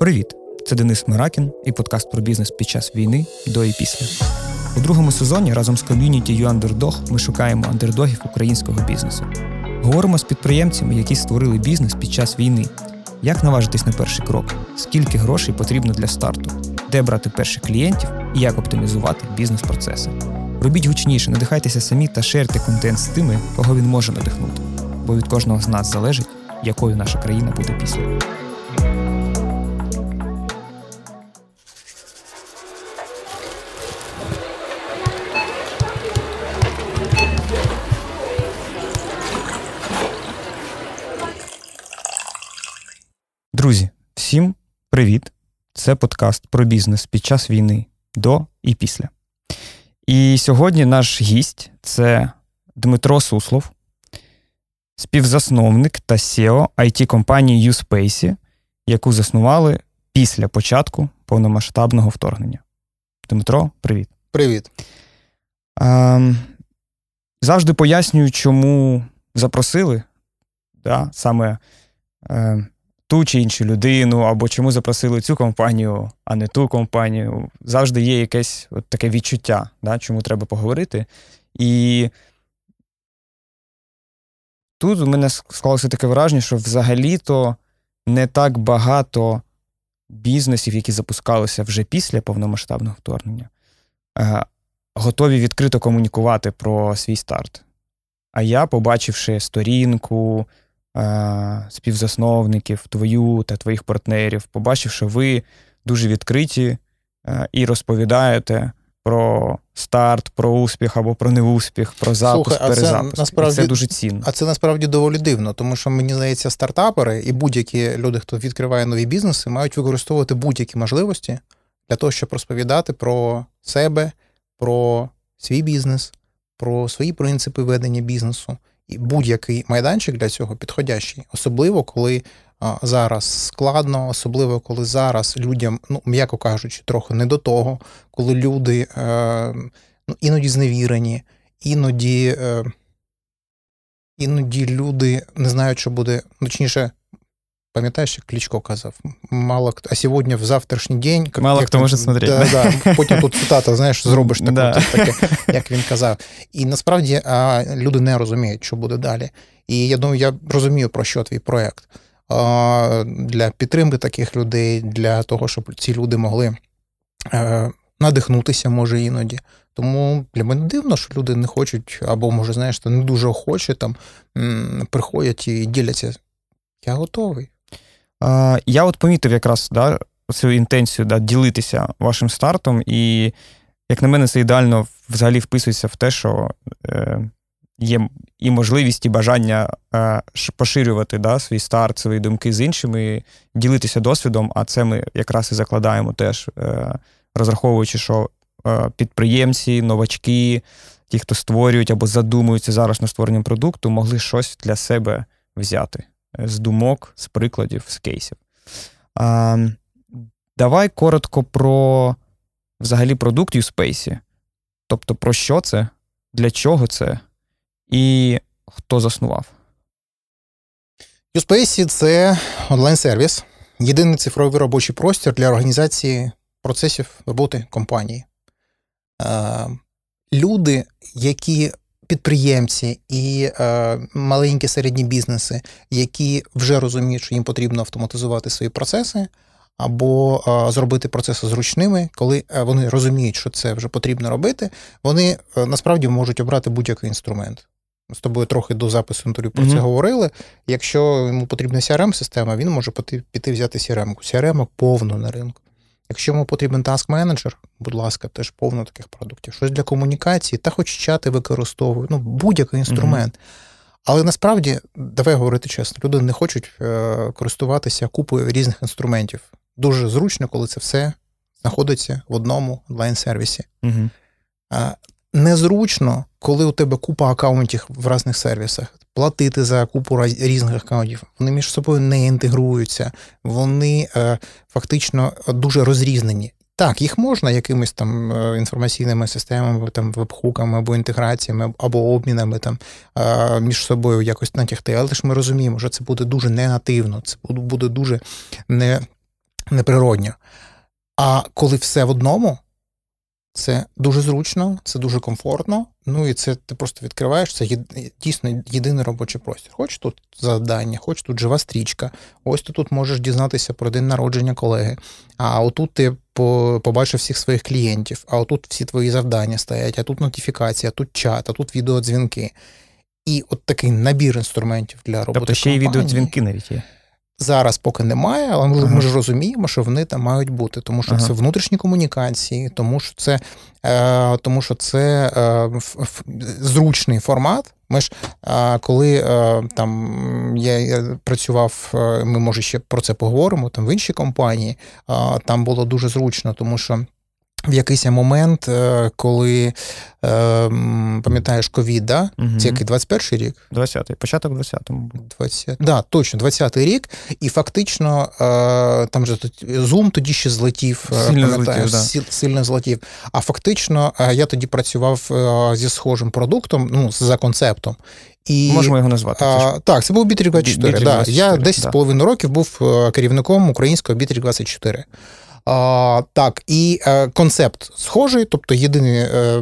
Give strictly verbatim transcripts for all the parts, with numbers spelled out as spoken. Привіт! Це Денис Маракін і подкаст про бізнес під час війни, до і після. У другому сезоні разом з ком'юніті UANDERDOG ми шукаємо андердогів українського бізнесу. Говоримо з підприємцями, які створили бізнес під час війни. Як наважитись на перший крок? Скільки грошей потрібно для старту? Де брати перших клієнтів? І як оптимізувати бізнес-процеси? Робіть гучніше, надихайтеся самі та шерте контент з тими, кого він може надихнути. Бо від кожного з нас залежить, якою наша країна буде після. Друзі, всім привіт! Це подкаст про бізнес під час війни, до і після. І сьогодні наш гість – це Дмитро Суслов, співзасновник та сі і о ай ті-компанії U-Space, яку заснували після початку повномасштабного вторгнення. Дмитро, привіт! Привіт! А, завжди пояснюю, чому запросили, да, саме... ту чи іншу людину, або чому запросили цю компанію, а не ту компанію. Завжди є якесь от таке відчуття, да, чому треба поговорити. І тут у мене склалося таке враження, що взагалі-то не так багато бізнесів, які запускалися вже після повномасштабного вторгнення, готові відкрито комунікувати про свій старт. А я, побачивши сторінку співзасновників, твою та твоїх партнерів, побачив, що ви дуже відкриті і розповідаєте про старт, про успіх або про неуспіх, про запуск, Слухай, перезапуск. Це, насправді, це дуже цінно. А це насправді доволі дивно, тому що, мені здається, стартапери і будь-які люди, хто відкриває нові бізнеси, мають використовувати будь-які можливості для того, щоб розповідати про себе, про свій бізнес, про свої принципи ведення бізнесу. І будь-який майданчик для цього підходящий, особливо, коли а, зараз складно, особливо, коли зараз людям, ну, м'яко кажучи, трохи не до того, коли люди е, ну, іноді зневірені, іноді, е, іноді люди не знають, що буде, точніше, пам'ятаєш, як Кличко казав, мало, а сьогодні, в завтрашній день... Як, мало як, хто може смотреть. Да, да, да. Потім тут цитата, знаєш, зробиш таку, да. таке, як він казав. І насправді а, люди не розуміють, що буде далі. І я думаю, я розумію, про що твій проєкт. А, для підтримки таких людей, для того, щоб ці люди могли а, надихнутися, може, іноді. Тому для мене дивно, що люди не хочуть, або, може, знаєш, не дуже охоче там м, приходять і діляться. Я готовий. Я от помітив якраз да, цю інтенцію да, ділитися вашим стартом, і, як на мене, це ідеально взагалі вписується в те, що е, є і можливість, і бажання е, поширювати да, свій старт, свої думки з іншими, ділитися досвідом, а це ми якраз і закладаємо теж, е, розраховуючи, що е, підприємці, новачки, ті, хто створюють або задумуються зараз на створенням продукту, могли щось для себе взяти. З думок, з прикладів, з кейсів. А, давай коротко про взагалі продукт U-Space. Тобто, про що це, для чого це і хто заснував? U-Space – це онлайн-сервіс, єдиний цифровий робочий простір для організації процесів роботи компанії. А, люди, які... підприємці і е, маленькі середні бізнеси, які вже розуміють, що їм потрібно автоматизувати свої процеси або е, зробити процеси зручними, коли вони розуміють, що це вже потрібно робити, вони е, насправді можуть обрати будь-який інструмент. З тобою трохи до запису інтерв'ю про mm-hmm. це говорили. Якщо йому потрібна сі ар ем-система, він може піти взяти сі ар ем-ку. сі ар ем-ок повно на ринку. Якщо йому потрібен таск-менеджер, будь ласка, теж повно таких продуктів. Щось для комунікації, та хоч чати використовую, ну, будь-який інструмент. Mm-hmm. Але насправді, давай говорити чесно, люди не хочуть е- користуватися купою різних інструментів. Дуже зручно, коли це все знаходиться в одному онлайн-сервісі. Mm-hmm. Е- незручно, коли у тебе купа акаунтів в різних сервісах. Платити за купу різних аккаунтів. Вони між собою не інтегруються. Вони е, фактично дуже розрізнені. Так, їх можна якимись там інформаційними системами, там, вебхуками або інтеграціями, або обмінами там, е, між собою якось натягти. Але ж ми розуміємо, що це буде дуже ненативно, це буде дуже не неприродньо. А коли все в одному, це дуже зручно, це дуже комфортно, ну і це ти просто відкриваєш, це є, дійсно єдиний робочий простір. Хоч тут завдання, хоч тут жива стрічка, ось ти тут можеш дізнатися про день народження колеги, а отут ти побачив всіх своїх клієнтів, а отут всі твої завдання стоять, а тут нотифікація, а тут чат, а тут відеодзвінки. І от такий набір інструментів для роботи компанії. Тобто ще й відеодзвінки навіть є? Зараз поки немає, але ми, ага. ми ж розуміємо, що вони там мають бути, тому що ага. це внутрішні комунікації, тому що це, е, тому що це е, ф, ф, зручний формат. Ми ж, е, коли е, там я працював, е, ми, може, ще про це поговоримо, там в іншій компанії, е, там було дуже зручно, тому що в якийсь момент, е, коли, е, пам'ятаєш, ковід, да? Угу. Це який, двадцять перший рік? двадцятий, початок двадцятого. двадцятий. Да, точно, двадцятий рік. І фактично, е, там же Zoom тоді ще злетів. Сильно злетів, да. Сильно злетів. А фактично, я тоді працював зі схожим продуктом, ну, за концептом. І, можемо його назвати. А, так, це був Бітрикс двадцять чотири. Да. Я десять з половиною да. років був керівником українського Бітрикс двадцять чотири. А, так, і а, концепт схожий, тобто єдиний а,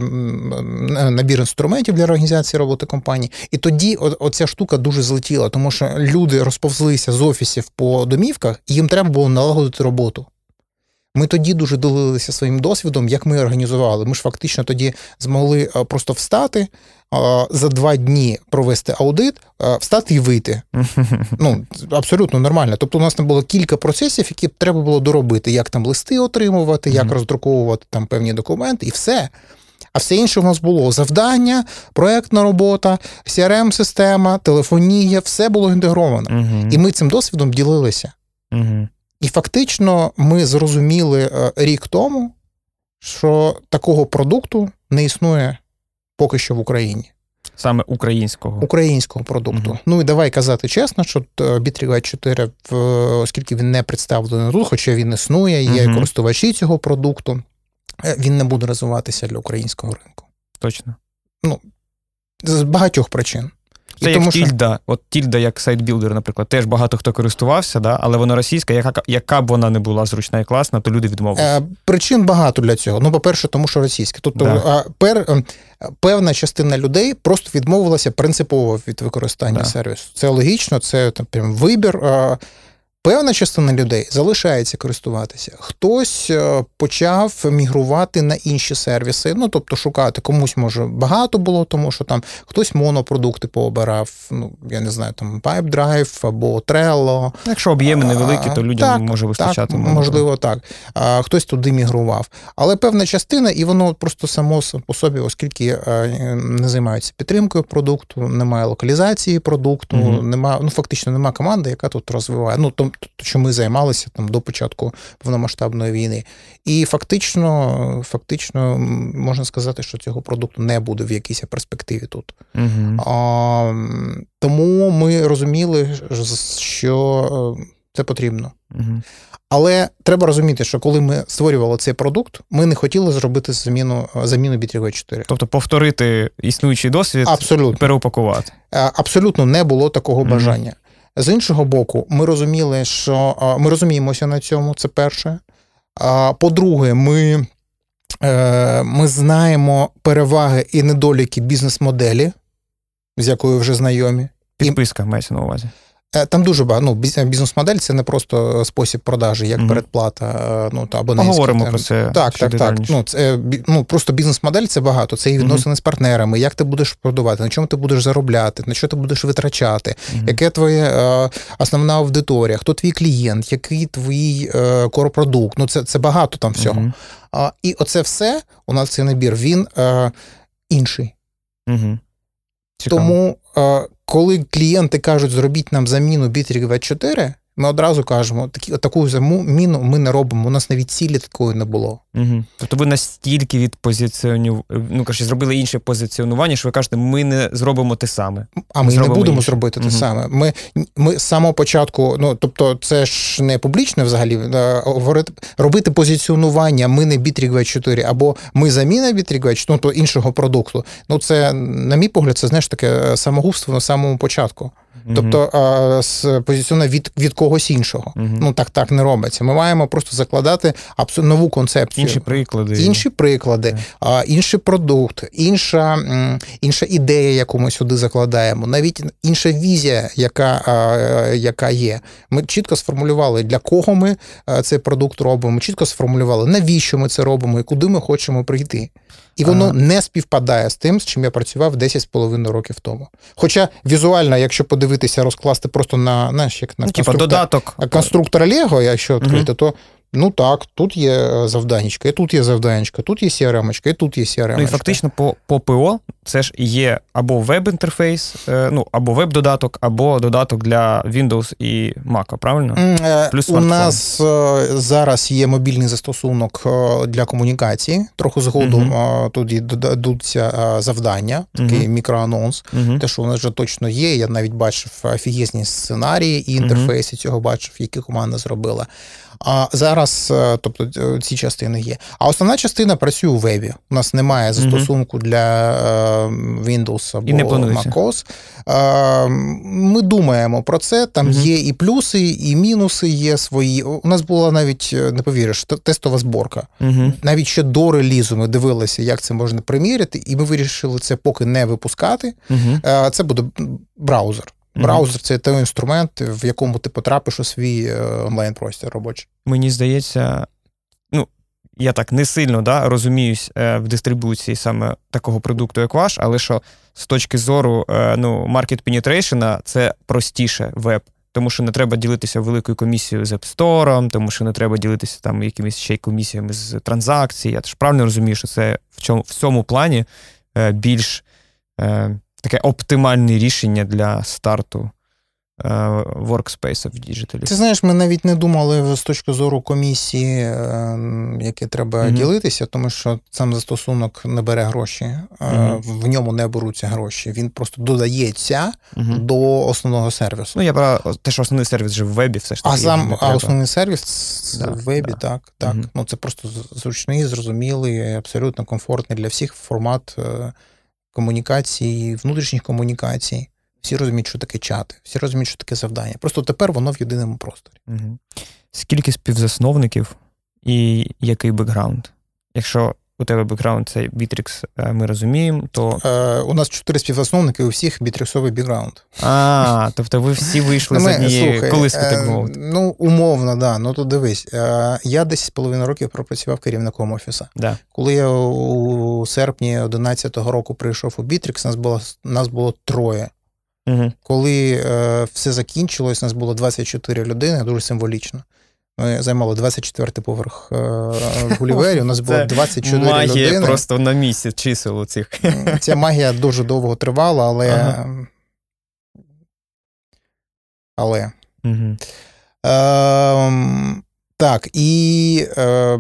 набір інструментів для організації роботи компанії. І тоді о, оця штука дуже злетіла, тому що люди розповзлися з офісів по домівках, і їм треба було налагодити роботу. Ми тоді дуже ділилися своїм досвідом, як ми організували. Ми ж фактично тоді змогли просто встати, за два дні провести аудит, встати і вийти. Ну, абсолютно нормально. Тобто у нас там було кілька процесів, які треба було доробити. Як там листи отримувати, як роздруковувати там певні документи і все. А все інше в нас було завдання, проєктна робота, сі ар ем-система, телефонія, все було інтегровано. І ми цим досвідом ділилися. І фактично ми зрозуміли рік тому, що такого продукту не існує поки що в Україні. Саме українського? Українського продукту. Угу. Ну і давай казати чесно, що Бітрикс двадцять чотири, оскільки він не представлений тут, хоча він існує, є угу. користувачі цього продукту, він не буде розвиватися для українського ринку. Точно. Ну, з багатьох причин. Це і як Тільда. Що... От Тільда як сайт-білдер, наприклад, теж багато хто користувався, да? Але вона російська, яка, яка б вона не була зручна і класна, то люди відмовилися. Е, причин багато для цього. Ну, по-перше, тому що російська. Тобто да. пер, певна частина людей просто відмовилася принципово від використання да. сервісу. Це логічно, це там, прям вибір. Певна частина людей залишається користуватися. Хтось почав мігрувати на інші сервіси, ну, тобто шукати. Комусь, може, багато було, тому що там хтось монопродукти пообирав, ну, я не знаю, там, PipeDrive або Trello. Якщо об'єми невеликі, то людям так, може вистачати. Так, можливо, так. А, хтось туди мігрував. Але певна частина, і воно просто само по собі, оскільки не займаються підтримкою продукту, немає локалізації продукту, mm-hmm. немає, ну, фактично, немає команди, яка тут розвиває. Ну, то що ми займалися там до початку повномасштабної війни. І фактично, фактично можна сказати, що цього продукту не буде в якійсь перспективі тут. Угу. А, тому ми розуміли, що це потрібно. Угу. Але треба розуміти, що коли ми створювали цей продукт, ми не хотіли зробити заміну, заміну Бітрикс двадцять чотири. Тобто повторити існуючий досвід і переупакувати. Абсолютно не було такого бажання. Угу. З іншого боку, ми розуміли, що ми розуміємося на цьому, це перше. По-друге, ми, ми знаємо переваги і недоліки бізнес-моделі, з якою вже знайомі. Підписка мається на увазі. Там дуже багато. Ну, бізнес-модель – це не просто спосіб продажі, як mm-hmm. передплата, ну, та абонентська. Поговоримо про це. Так, так, так. Ну, це, ну, просто бізнес-модель – це багато. Це і відносини mm-hmm. з партнерами, як ти будеш продавати, на чому ти будеш заробляти, на що ти будеш витрачати, mm-hmm. яка твоя е, основна аудиторія, хто твій клієнт, який твій е, корпродукт. Ну, це, це багато там всього. Mm-hmm. А, і оце все, у нас цей набір, він е, інший. Mm-hmm. Тому... Е, коли клієнти кажуть, зробіть нам заміну Бітрикс двадцять чотири, ми одразу кажемо, таку заміну ми не робимо, у нас навіть цілі такої не було. Угу. Тобто ви настільки від позиціонів... ну, кажучи, зробили інше позиціонування, що ви кажете, ми не зробимо те саме. А ми, ми не будемо інше. Зробити те угу. саме. Ми, ми з самого початку, ну, тобто це ж не публічно взагалі, робити позиціонування, ми не Бітрикс двадцять чотири, або ми заміна Бітрикс двадцять чотири, ну, то іншого продукту. Ну, це, на мій погляд, це, знаєш, таке самогубство на самому початку. Mm-hmm. Тобто з позиціона від, від когось іншого. Mm-hmm. Ну, так так не робиться. Ми маємо просто закладати абсу- нову концепцію. Інші приклади. Інші приклади, yeah. інший продукт, інша, інша ідея, яку ми сюди закладаємо, навіть інша візія, яка, яка є. Ми чітко сформулювали, для кого ми цей продукт робимо, чітко сформулювали, навіщо ми це робимо і куди ми хочемо прийти. І воно ага. не співпадає з тим, з чим я працював десять з половиною років тому. Хоча візуально, якщо подивитися, розкласти просто на, знаєш, як на типа додаток конструктора Лего, якщо відкрити, угу. то ну так, тут є завданечка, і тут є завданечка, тут є сі ар ем-очка, і тут є сі ар ем-очка. Ну і фактично по, по ПО це ж є або веб-інтерфейс, ну, або веб-додаток, або додаток для Windows і Mac, правильно? Плюс смартфон. У нас зараз є мобільний застосунок для комунікації. Трохи згодом uh-huh. туди дадуться завдання, такий uh-huh. мікроанонс. Uh-huh. Те, що у нас вже точно є, я навіть бачив офігезні сценарії і інтерфейси uh-huh. цього бачив, які команда зробила. А зараз, тобто, ці частини є. А основна частина працює у вебі. У нас немає застосунку uh-huh. для Windows або macOS. Ми думаємо про це, там mm-hmm. є і плюси, і мінуси є свої. У нас була навіть, не повіриш, тестова зборка. Mm-hmm. Навіть ще до релізу ми дивилися, як це можна приміряти, і ми вирішили це поки не випускати. Mm-hmm. Це буде браузер. Браузер – це той інструмент, в якому ти потрапиш у свій онлайн-простір робочий. Мені здається, ну, я так не сильно да, розуміюсь в дистрибуції саме такого продукту, як ваш, але що з точки зору ну, market penetration це простіше веб, тому що не треба ділитися великою комісією з App Store, тому що не треба ділитися там якимись ще й комісіями з транзакцій. Я ж правильно розумію, що це в цьому, в цьому плані більш таке оптимальне рішення для старту воркспейсів в діджиталі. Ти знаєш, ми навіть не думали з точки зору комісії, яке треба mm-hmm. ділитися, тому що сам застосунок не бере гроші, mm-hmm. в ньому не беруться гроші. Він просто додається mm-hmm. до основного сервісу. Ну, я про те, що основний сервіс вже в вебі все ж таки. А сам а основний сервіс да, в вебі, да. так, так. Mm-hmm. Ну, це просто зручний, зрозумілий, абсолютно комфортний для всіх формат комунікації, внутрішніх комунікацій. Всі розуміють, що таке чати, всі розуміють, що таке завдання. Просто тепер воно в єдиному просторі. Угу. Скільки співзасновників і який бекграунд? Якщо у тебе бекграунд це Bitrix, ми розуміємо, то... Е, у нас чотири співзасновники, і у всіх бітриксовий бекграунд. А, тобто ви всі вийшли з однієї колиски, так мовити. Ну, умовно, да. Ну, то дивись. Я десь з половиною років пропрацював керівником офісу. Да. Коли я у серпні одинадцятого року прийшов у Bitrix, нас було, нас було троє. Угу. Коли е, все закінчилось, нас було двадцять чотири людини, дуже символічно. Ми займали двадцять четвертий поверх е, в Гулівері, у нас було двадцять чотири людини. Магія просто на місці чисел у цих. Ця магія дуже довго тривала, але... Ага. Але... Угу. Е, так, і е,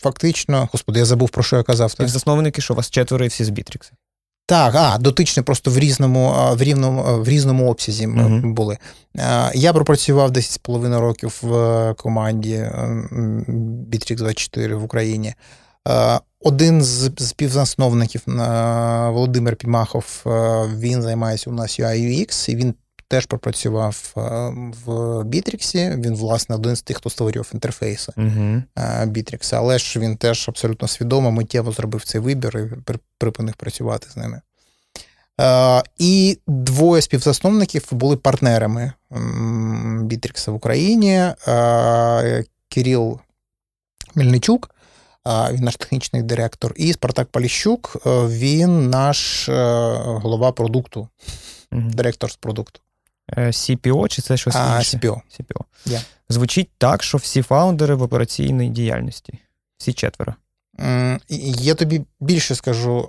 фактично... Господи, я забув, про що я казав. Співзасновники, що у вас четверо і всі з Bitrix. Так, а, дотичні просто в різному, в рівному, в різному обсязі uh-huh. були. Я пропрацював десять з половиною років в команді Бітрікс двадцять чотири в Україні. Один з співзасновників, Володимир Пімахов, він займається у нас ю ай ю екс, і він теж пропрацював в Бітріксі. Він, власне, один з тих, хто створював інтерфейси uh-huh. Бітрікса. Але ж він теж абсолютно свідомо, миттєво зробив цей вибір і припинив працювати з ними. І двоє співзасновників були партнерами Бітрікса в Україні. Кирило Мельничук, він наш технічний директор, і Спартак Поліщук, він наш голова продукту, uh-huh. директор з продукту. сі пі о чи це щось інше? сі пі о. сі пі о. Yeah. Звучить так, що всі фаундери в операційній діяльності. Всі четверо. Mm, я тобі більше скажу.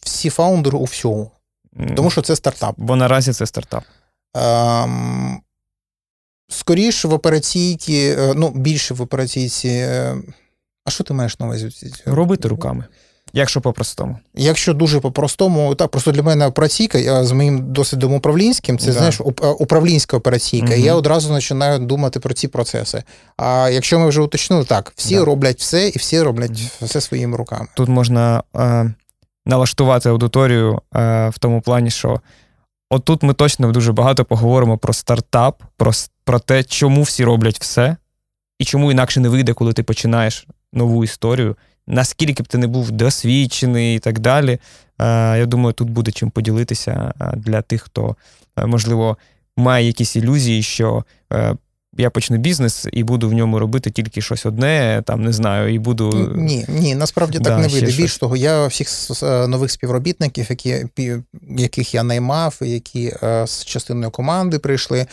Всі фаундери у всьому. Mm. Тому що це стартап. Бо наразі це стартап. Um, скоріше в операційці, ну, більше в операційці. А що ти маєш на увазі? Робити руками. Якщо по-простому. Якщо дуже по-простому. Так, просто для мене операційка з моїм досвідом управлінським, це, да. знаєш, управлінська операційка. Угу. Я одразу починаю думати про ці процеси. А якщо ми вже уточнили, так, всі да. роблять все, і всі роблять угу. все своїми руками. Тут можна е, налаштувати аудиторію е, в тому плані, що Отут ми точно дуже багато поговоримо про стартап, про, про те, чому всі роблять все, і чому інакше не вийде, коли ти починаєш нову історію, наскільки б ти не був досвідчений і так далі. Я думаю, тут буде чим поділитися для тих, хто, можливо, має якісь ілюзії, що я почну бізнес і буду в ньому робити тільки щось одне, там, не знаю, і буду... Ні, ні, насправді так да, не вийде. Більш щось. Того, я всіх нових співробітників, які, яких я наймав, які з частиною команди прийшли,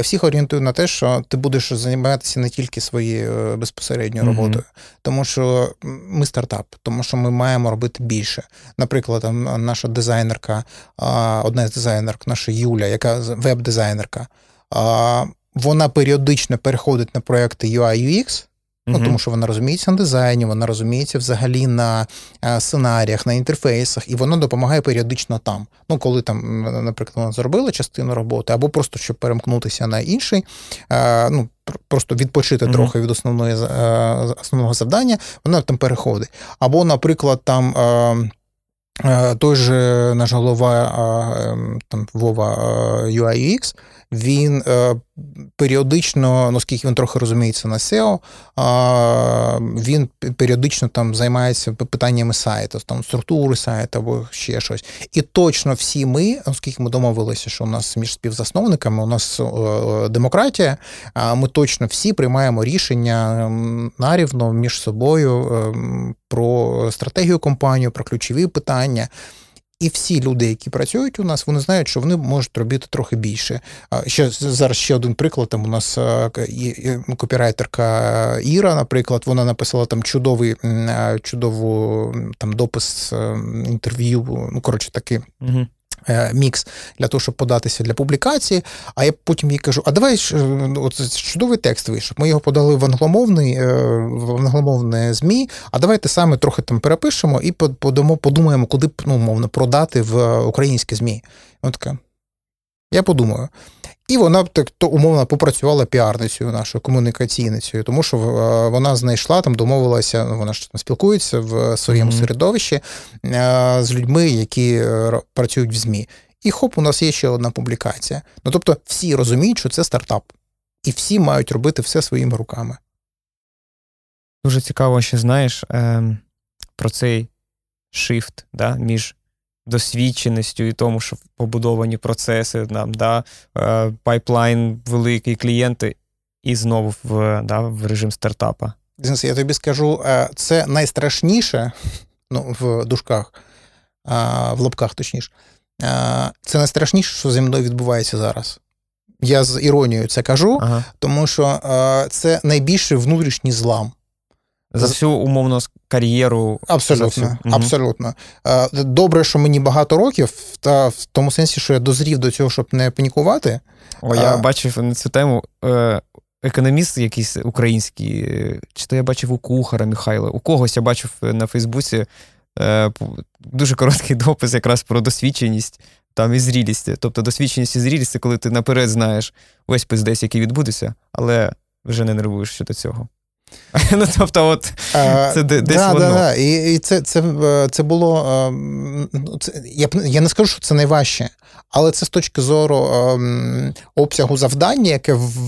всіх орієнтую на те, що ти будеш займатися не тільки своєю безпосередньою роботою, mm-hmm. тому що ми стартап, тому що ми маємо робити більше. Наприклад, там, наша дизайнерка, одна з дизайнерок, наша Юля, яка веб-дизайнерка, вона періодично переходить на проекти ю ай ю екс, uh-huh. ну, тому що вона розуміється на дизайні, вона розуміється взагалі на сценаріях, на інтерфейсах, і вона допомагає періодично там. Ну, коли там, наприклад, вона зробила частину роботи, або просто, щоб перемкнутися на інший, ну, просто відпочити mm-hmm. трохи від основної, основного завдання, вона там переходить. Або, наприклад, там... Той же наш голова там, Вова ю ай ю екс, він періодично, наскільки він трохи розуміється на сео, він періодично там займається питаннями сайту, там, структури сайту або ще щось. І точно всі ми, оскільки ми домовилися, що у нас між співзасновниками, у нас демократія, ми точно всі приймаємо рішення нарівно між собою про стратегію компанії, про ключові питання. І всі люди, які працюють у нас, вони знають, що вони можуть робити трохи більше. Ще, зараз ще один приклад. Там у нас копірайтерка Іра, наприклад, вона написала там чудовий, чудову там, допис інтерв'ю, ну, коротше таки, угу. мікс для того, щоб податися для публікації. А я потім їй кажу, а давай от, чудовий текст вийшов. Ми його подали в англомовний, в англомовне ЗМІ, а давайте саме трохи там перепишемо і подамо, подумаємо, куди б, ну, умовно, продати в українські ЗМІ. Вона така, я подумаю. І вона так то умовно попрацювала піарницею нашою, комунікаційницею, тому що вона знайшла, там домовилася, вона ж спілкується в своєму mm-hmm. середовищі з людьми, які працюють в ЗМІ. І хоп, у нас є ще одна публікація. Ну, тобто всі розуміють, що це стартап. І всі мають робити все своїми руками. Дуже цікаво, що знаєш про цей шифт, да, між досвідченістю і тому, що побудовані процеси, нам, да, пайплайн великий, клієнти, і знову в, да, в режим стартапа. Денис, я тобі скажу, це найстрашніше, ну, в дужках, в лапках, точніше, це найстрашніше, що зі мною відбувається зараз. Я з іронією це кажу, ага. тому що це найбільший внутрішній злам. За всю, умовно, кар'єру. Абсолютно, абсолютно. Добре, що мені багато років, та в тому сенсі, що я дозрів до цього, щоб не панікувати. О, я а... бачив на цю тему економіст якийсь український, чи то я бачив у кухара Михайла, у когось я бачив на Фейсбуці дуже короткий допис якраз про досвідченість там і зрілість. Тобто досвідченість і зрілість – це коли ти наперед знаєш весь пиздець, який відбудеться, але вже не нервуєш щодо цього. Ну, тобто, от, це десь да, воно. Да, да. І, і це, це, це було, це, я, я не скажу, що це найважче, але це з точки зору е, обсягу завдання, яке в,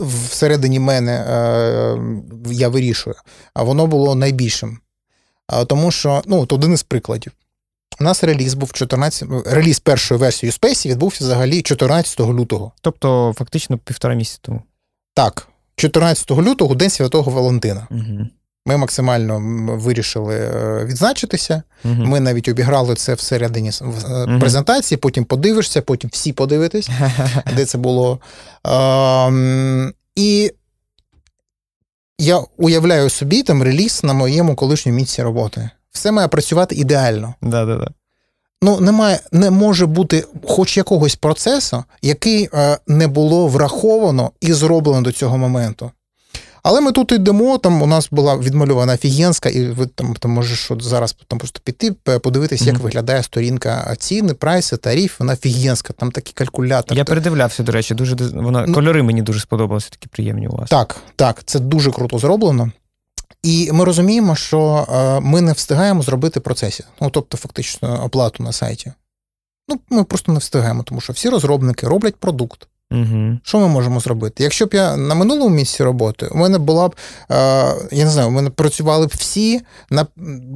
в, всередині мене е, я вирішую, а воно було найбільшим. Тому що, ну, от один із прикладів. У нас реліз був чотирнадцятого, реліз першої версії Uspacy відбувся взагалі чотирнадцятого лютого. Тобто, фактично, півтора місяця тому. Так. чотирнадцятого лютого, День Святого Валентина. Угу. Ми максимально вирішили відзначитися. Угу. Ми навіть обіграли це всередині угу. презентації, потім подивишся, потім всі подивитись, де це було. Е-м, і я уявляю собі там реліз на моєму колишньому місці роботи. Все має працювати ідеально. Да-да-да. Ну, немає, не може бути хоч якогось процесу, який е, не було враховано і зроблено до цього моменту. Але ми тут йдемо, там у нас була відмальована офігенська, і ви там, там можеш от зараз там просто піти, подивитися, як mm-hmm. виглядає сторінка ціни, прайси, тариф, вона офігенська, там такий калькулятор. Я передивлявся, до речі, дуже вона ну, кольори мені дуже сподобалися, такі приємні у вас. Так, так, це дуже круто зроблено. І ми розуміємо, що ми не встигаємо зробити процеси. Ну, тобто, фактично, оплату на сайті. Ну, ми просто не встигаємо, тому що всі розробники роблять продукт. Угу. Що ми можемо зробити? Якщо б я на минулому місці роботи, у мене була б, е, я не знаю, у мене працювали б всі,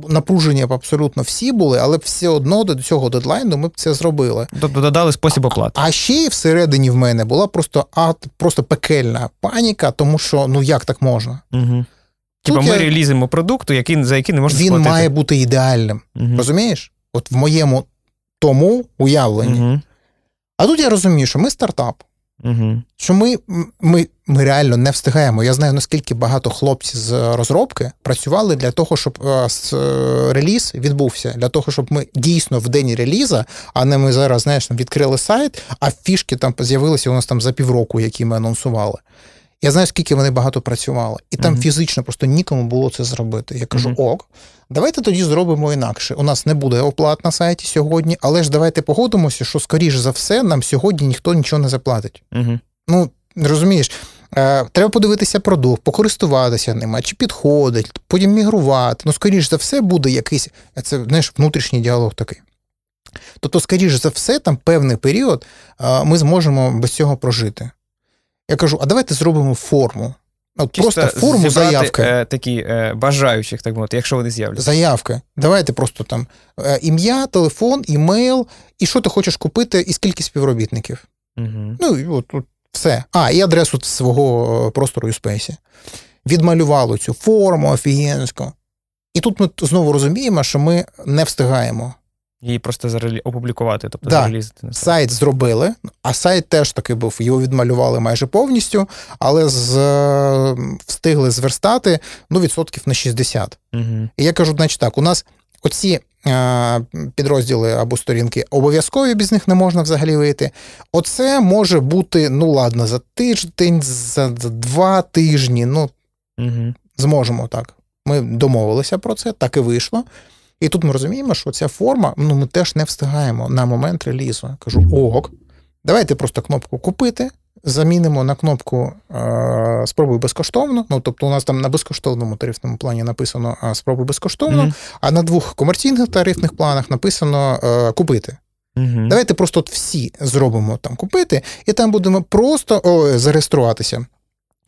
напруження б абсолютно всі були, але б все одно до цього дедлайну ми б це зробили. Додали спосіб оплати. А, а ще й всередині в мене була просто, а, просто пекельна паніка, тому що, ну як так можна? Угу. Типа ми я... релізимо продукт, який, за який не можна сплатити. Він сплатити. Має бути ідеальним, угу. розумієш? От в моєму тому уявленні. Угу. А тут я розумію, що ми стартап. Угу. Що ми, ми, ми реально не встигаємо. Я знаю, наскільки багато хлопців з розробки працювали для того, щоб е, реліз відбувся, для того, щоб ми дійсно в день реліза, а не ми зараз, знаєш, відкрили сайт, а фішки там з'явилися у нас там за півроку, які ми анонсували. Я знаю, скільки вони багато працювали. І там угу. фізично просто нікому було це зробити. Я кажу, угу. ок, давайте тоді зробимо інакше. У нас не буде оплат на сайті сьогодні, але ж давайте погодимося, що, скоріш за все, нам сьогодні ніхто нічого не заплатить. Угу. Ну, розумієш, треба подивитися продукт, покористуватися ним, чи підходить, потім мігрувати. Ну, скоріш за все, буде якийсь, це, знаєш, внутрішній діалог такий. Тобто, скоріш за все, там певний період ми зможемо без цього прожити. Я кажу, а давайте зробимо форму. От чисто просто форму заявки. Е, такі е, бажаючих, так мовити, якщо вони з'являться. Заявки. Давайте просто там е, ім'я, телефон, імейл, і що ти хочеш купити, і скільки співробітників. Угу. Ну, і от, от все. А, і адресу свого простору U-Space. Відмалювали цю форму офігенську. І тут ми знову розуміємо, що ми не встигаємо. Її просто зарелі... опублікувати, тобто да. зарелізати. Сайт зробили, а сайт теж таки був, його відмалювали майже повністю, але з... встигли зверстати, ну, відсотків на шістдесят. Угу. І я кажу, значить так, у нас оці е- підрозділи або сторінки обов'язкові, без них не можна взагалі вийти. Оце може бути, ну, ладно, за тиждень, за два тижні, ну, угу. зможемо так. Ми домовилися про це, так і вийшло. І тут ми розуміємо, що ця форма, ну, ми теж не встигаємо на момент релізу. Я кажу, ок, давайте просто кнопку «Купити», замінимо на кнопку е- «Спробуй безкоштовно». Ну, тобто у нас там на безкоштовному тарифному плані написано «Спробуй безкоштовно», mm-hmm. а на двох комерційних тарифних планах написано е- «Купити». Mm-hmm. Давайте просто от всі зробимо там «Купити», і там будемо просто о, зареєструватися.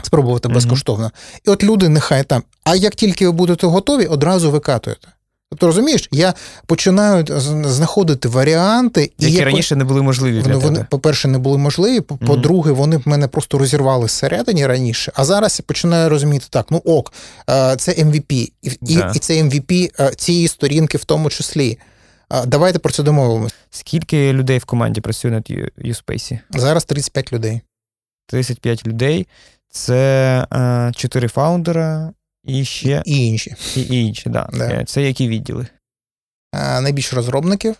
Спробувати mm-hmm. безкоштовно. І от люди нехай там, а як тільки ви будете готові, одразу викатуєте. Тобто, розумієш, я починаю знаходити варіанти. Які і я... раніше не були можливі для вони, тебе. По-перше, не були можливі, mm-hmm. по-друге, вони б мене просто розірвали всередині раніше, а зараз я починаю розуміти так, ну ок, це Ем Ві Пі, і, да. і, і це Ем Ві Пі цієї сторінки в тому числі. Давайте про це домовимося. Скільки людей в команді працює над U-Space? Зараз тридцять п'ять людей. тридцять п'ять людей. Це чотири фаундера. І ще... І інші. І, і інші, да. да. Це які відділи? А, найбільше розробників.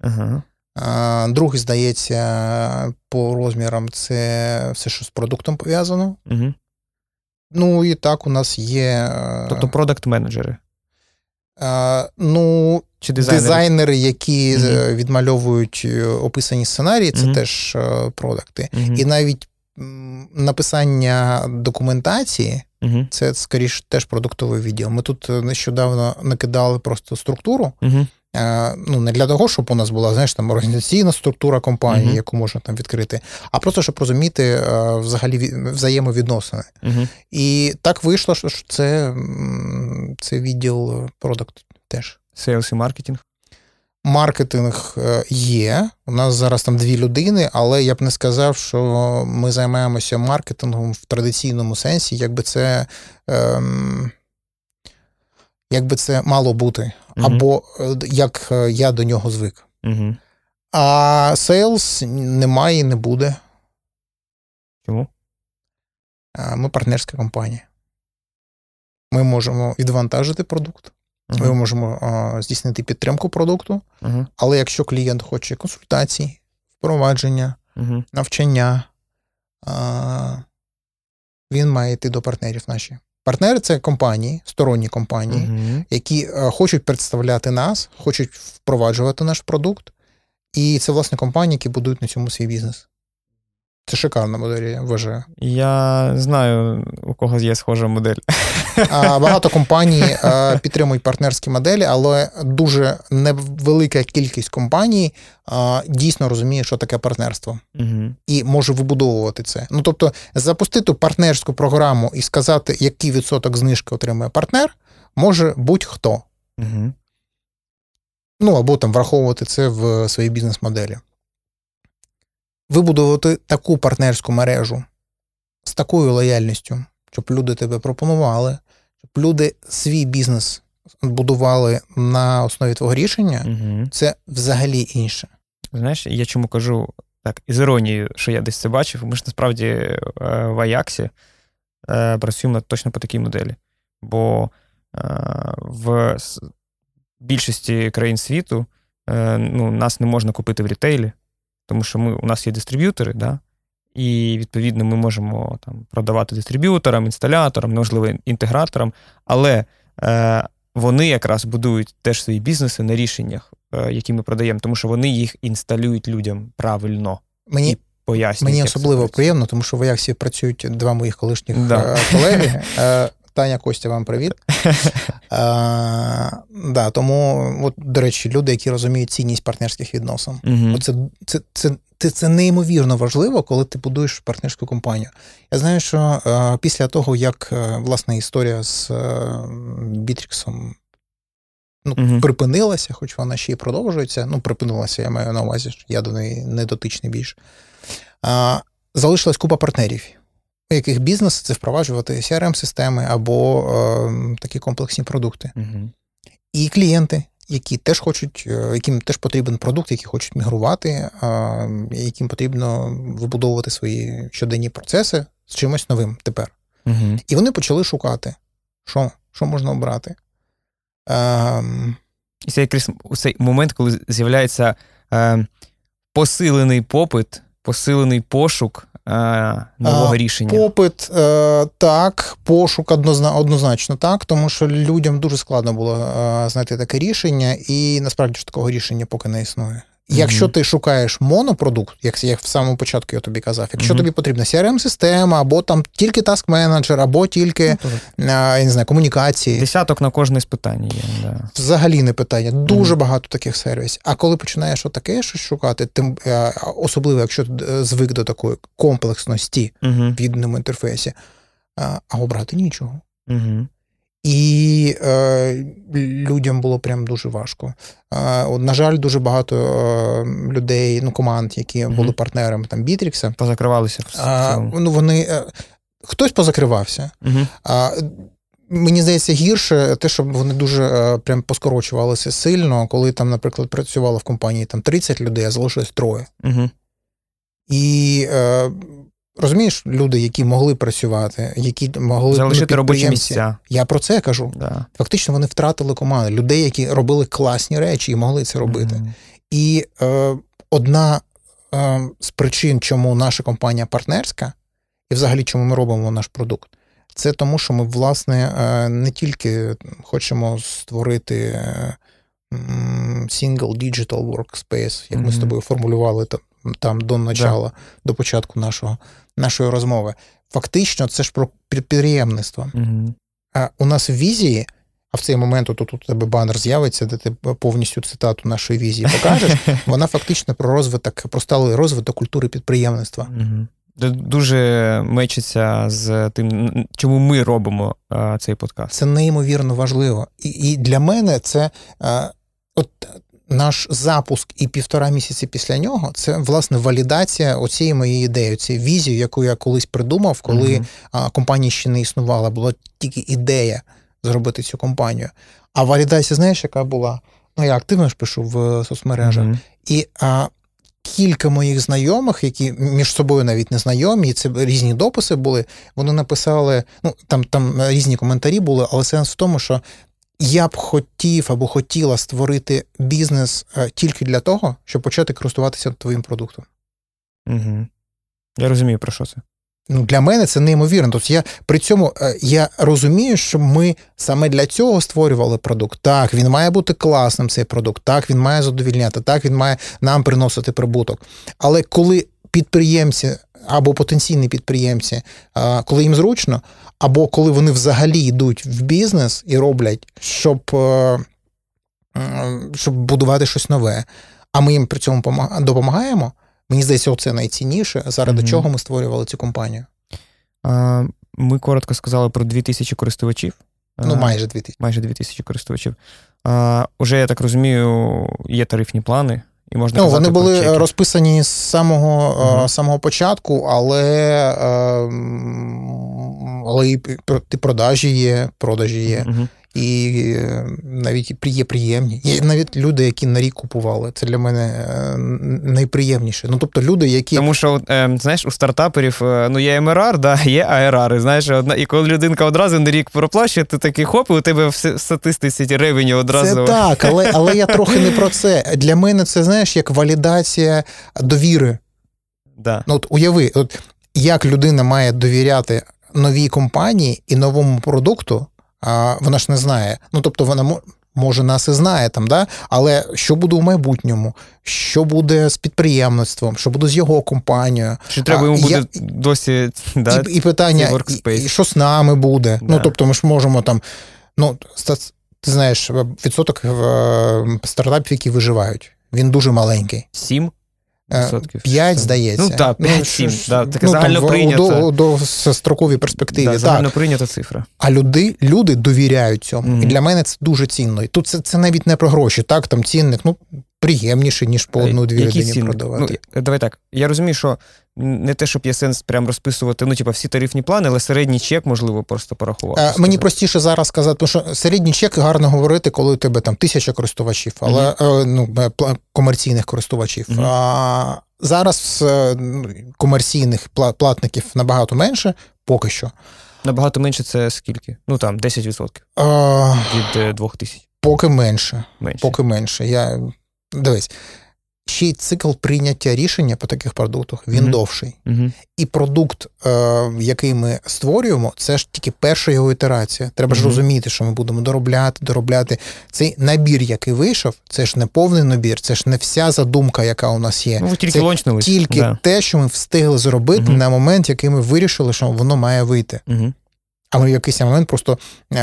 Ага. А, другий, здається, по розмірам це все, що з продуктом пов'язано. Угу. Ну, і так у нас є... Тобто продакт-менеджери? А, ну, чи дизайнери? Дизайнери, які угу. відмальовують описані сценарії, це угу. теж продакти. Угу. І навіть написання документації, uh-huh. це, скоріше, теж продуктовий відділ. Ми тут нещодавно накидали просто структуру, uh-huh. ну, не для того, щоб у нас була, знаєш, там, організаційна структура компанії, uh-huh. яку можна там відкрити, а просто, щоб розуміти взагалі взаємовідносини. Uh-huh. І так вийшло, що це, це відділ продакт теж. Sales і маркетинг? Маркетинг є, у нас зараз там дві людини, але я б не сказав, що ми займаємося маркетингом в традиційному сенсі, якби це, ем, якби це мало бути, uh-huh. або як я до нього звик. Uh-huh. А сейлс немає і не буде. Чому? Ми партнерська компанія. Ми можемо відвантажити продукт. Uh-huh. Ми можемо а, здійснити підтримку продукту, uh-huh. але якщо клієнт хоче консультацій, впровадження, uh-huh. навчання, а, він має йти до партнерів наші. Партнери – це компанії, сторонні компанії, uh-huh. які а, хочуть представляти нас, хочуть впроваджувати наш продукт, і це, власне, компанії, які будують на цьому свій бізнес. Це шикарна модель, я вважаю. Я знаю, у кого є схожа модель. Багато компаній підтримують партнерські моделі, але дуже невелика кількість компаній дійсно розуміє, що таке партнерство. Угу. І може вибудовувати це. Ну, тобто, запустити партнерську програму і сказати, який відсоток знижки отримує партнер, може будь-хто. Угу. Ну, або там враховувати це в своїй бізнес-моделі. Вибудувати таку партнерську мережу з такою лояльністю, щоб люди тебе пропонували, щоб люди свій бізнес будували на основі твого рішення, угу. Це взагалі інше. Знаєш, я чому кажу так із іронією, що я десь це бачив, ми ж насправді в Аяксі працюємо точно по такій моделі. Бо в більшості країн світу ну, нас не можна купити в рітейлі, тому що ми, у нас є дистриб'ютори, да? І, відповідно, ми можемо там, продавати дистриб'юторам, інсталяторам, можливо, інтеграторам, але е, вони якраз будують теж свої бізнеси на рішеннях, е, які ми продаємо, тому що вони їх інсталюють людям правильно. Мені... І пояснюють. Мені особливо приємно, тому що в Аяксі працюють два моїх колишніх да. колеги. Таня, Костя, вам привіт. А, да, тому, от, до речі, люди, які розуміють цінність партнерських відносин. Угу. Це, це, це, це неймовірно важливо, коли ти будуєш партнерську компанію. Я знаю, що а, після того, як, власне, історія з Бітріксом ну, угу. припинилася, хоч вона ще й продовжується, ну, припинилася, я маю на увазі, що я до неї не дотичний більше, а, залишилась купа партнерів, у яких бізнес – це впроваджувати сі ар ем-системи або е, такі комплексні продукти. Угу. І клієнти, які теж хочуть, яким теж потрібен продукт, які хочуть мігрувати, е, яким потрібно вибудовувати свої щоденні процеси з чимось новим тепер. Угу. І вони почали шукати, що, що можна обрати. Е, І це якраз у цей момент, коли з'являється е, посилений попит, посилений пошук, нового рішення. Попит, так, пошук однозначно так, тому що людям дуже складно було знайти таке рішення, і насправді ж такого рішення поки не існує. Mm-hmm. Якщо ти шукаєш монопродукт, як я в самому початку я тобі казав, якщо mm-hmm. тобі потрібна сі ар ем-система, або там тільки таск-менеджер, або тільки, mm-hmm. я не знаю, комунікації. Десяток на кожне з питань є. Да. Взагалі не питання. Дуже mm-hmm. багато таких сервісів. А коли починаєш отаке щось шукати, тим, особливо, якщо звик до такої комплексності mm-hmm. в єдиному інтерфейсі, а обрати нічого. Mm-hmm. І е, людям було прям дуже важко. Е, от, на жаль, дуже багато е, людей, ну, команд, які mm-hmm. були партнерами там Бітрікса. Позакривалися. А, ну, вони... Е, хтось позакривався. Mm-hmm. А, мені здається, гірше те, що вони дуже е, прям поскорочувалися сильно, коли там, наприклад, працювало в компанії там тридцять людей, а залишилось троє. Mm-hmm. І... Е, розумієш, люди, які могли працювати, які могли... Залишити робочі місця. Я про це кажу. Да. Фактично вони втратили команду. Людей, які робили класні речі і могли це робити. Mm-hmm. І е, одна е, з причин, чому наша компанія партнерська, і взагалі чому ми робимо наш продукт, це тому, що ми, власне, е, не тільки хочемо створити е, single digital workspace, як mm-hmm. ми з тобою формулювали там, там до начала, да. до початку нашого, нашої розмови. Фактично, це ж про підприємництво. Угу. А у нас в візії, а в цей момент тут у тебе банер з'явиться, де ти повністю цитату нашої візії покажеш, вона фактично про розвиток, про сталий розвиток культури підприємництва. Угу. Дуже мечиться з тим, чому ми робимо а, цей подкаст. Це неймовірно важливо. І, і для мене це... А, от, наш запуск і півтора місяці після нього – це, власне, валідація оцієї моєї ідеї, оцієї візії, яку я колись придумав, коли mm-hmm. компанія ще не існувала, була тільки ідея зробити цю компанію. А валідація, знаєш, яка була? Ну, я активно ж пишу в соцмережах. Mm-hmm. І а, кілька моїх знайомих, які між собою навіть не знайомі, це різні дописи були, вони написали, ну, там, там різні коментарі були, але сенс в тому, що я б хотів або хотіла створити бізнес тільки для того, щоб почати користуватися твоїм продуктом. Угу. Я розумію, про що це. Ну, для мене це неймовірно. Тобто я, при цьому я розумію, що ми саме для цього створювали продукт. Так, він має бути класним, цей продукт. Так, він має задовольняти. Так, він має нам приносити прибуток. Але коли підприємці або потенційні підприємці, коли їм зручно, або коли вони взагалі йдуть в бізнес і роблять, щоб, щоб будувати щось нове, а ми їм при цьому допомагаємо, мені здається, оце найцінніше, заради mm-hmm. чого ми створювали цю компанію. Ми коротко сказали про дві тисячі користувачів. Ну, майже дві тисячі. Майже дві тисячі користувачів. Уже, я так розумію, є тарифні плани. І можна ну, вони були чеки. Розписані з самого, mm-hmm. е, самого початку, але, е, але і продажі є, продажі є, mm-hmm. і е, навіть є приємні. Є навіть люди, які на рік купували. Це для мене найприємніше. Ну, тобто люди, які... Тому що, е, знаєш, у стартаперів, ну, є ем ар ар, да, є ей ар ар, і, знаєш, одна... і коли людинка одразу на рік проплачує, ти такий хоп, і у тебе в статистиці ревеню одразу... Це так, але, але я трохи не про це. Для мене це, знаєш, як валідація довіри. Да. Ну, от уяви, от, як людина має довіряти новій компанії і новому продукту, а вона ж не знає. Ну, тобто, вона, може, нас і знає там, да? Але що буде у майбутньому? Що буде з підприємництвом? Що буде з його компанією? Що треба йому буде я... досі, да? І, і питання, і, і що з нами буде? Да. Ну, тобто, ми ж можемо там, ну, ти знаєш, відсоток стартапів, які виживають, він дуже маленький. Сім? п'ять, здається. Ну, так, п'ять-сім. Да, ну, загально прийнято. До, до строковій перспективи. Да, загально прийнята цифра. А люди, люди довіряють цьому. Mm-hmm. І для мене це дуже цінно. І тут це, це навіть не про гроші. Так, там цінник, ну, приємніше, ніж по одну-дві людині продавати. Ну, давай так, я розумію, що не те, щоб є сенс прям розписувати, ну, типа, всі тарифні плани, але середній чек, можливо, просто порахувати. Е, мені простіше зараз сказати, тому що середній чек гарно говорити, коли у тебе там тисяча користувачів, але mm-hmm. е, ну, комерційних користувачів. Mm-hmm. А зараз е, комерційних платників набагато менше, поки що. Набагато менше це скільки? Ну, там, десять відсотків uh, від двох тисяч. Поки менше. менше. Поки менше. Я... Дивись. Ще й цикл прийняття рішення по таких продуктах, він mm-hmm. довший. Mm-hmm. І продукт, е, який ми створюємо, це ж тільки перша його ітерація. Треба mm-hmm. ж розуміти, що ми будемо доробляти, доробляти. Цей набір, який вийшов, це ж не повний набір, це ж не вся задумка, яка у нас є. Ну, тільки це тільки да. те, що ми встигли зробити mm-hmm. на момент, який ми вирішили, що воно має вийти. Mm-hmm. А ми в якийсь момент просто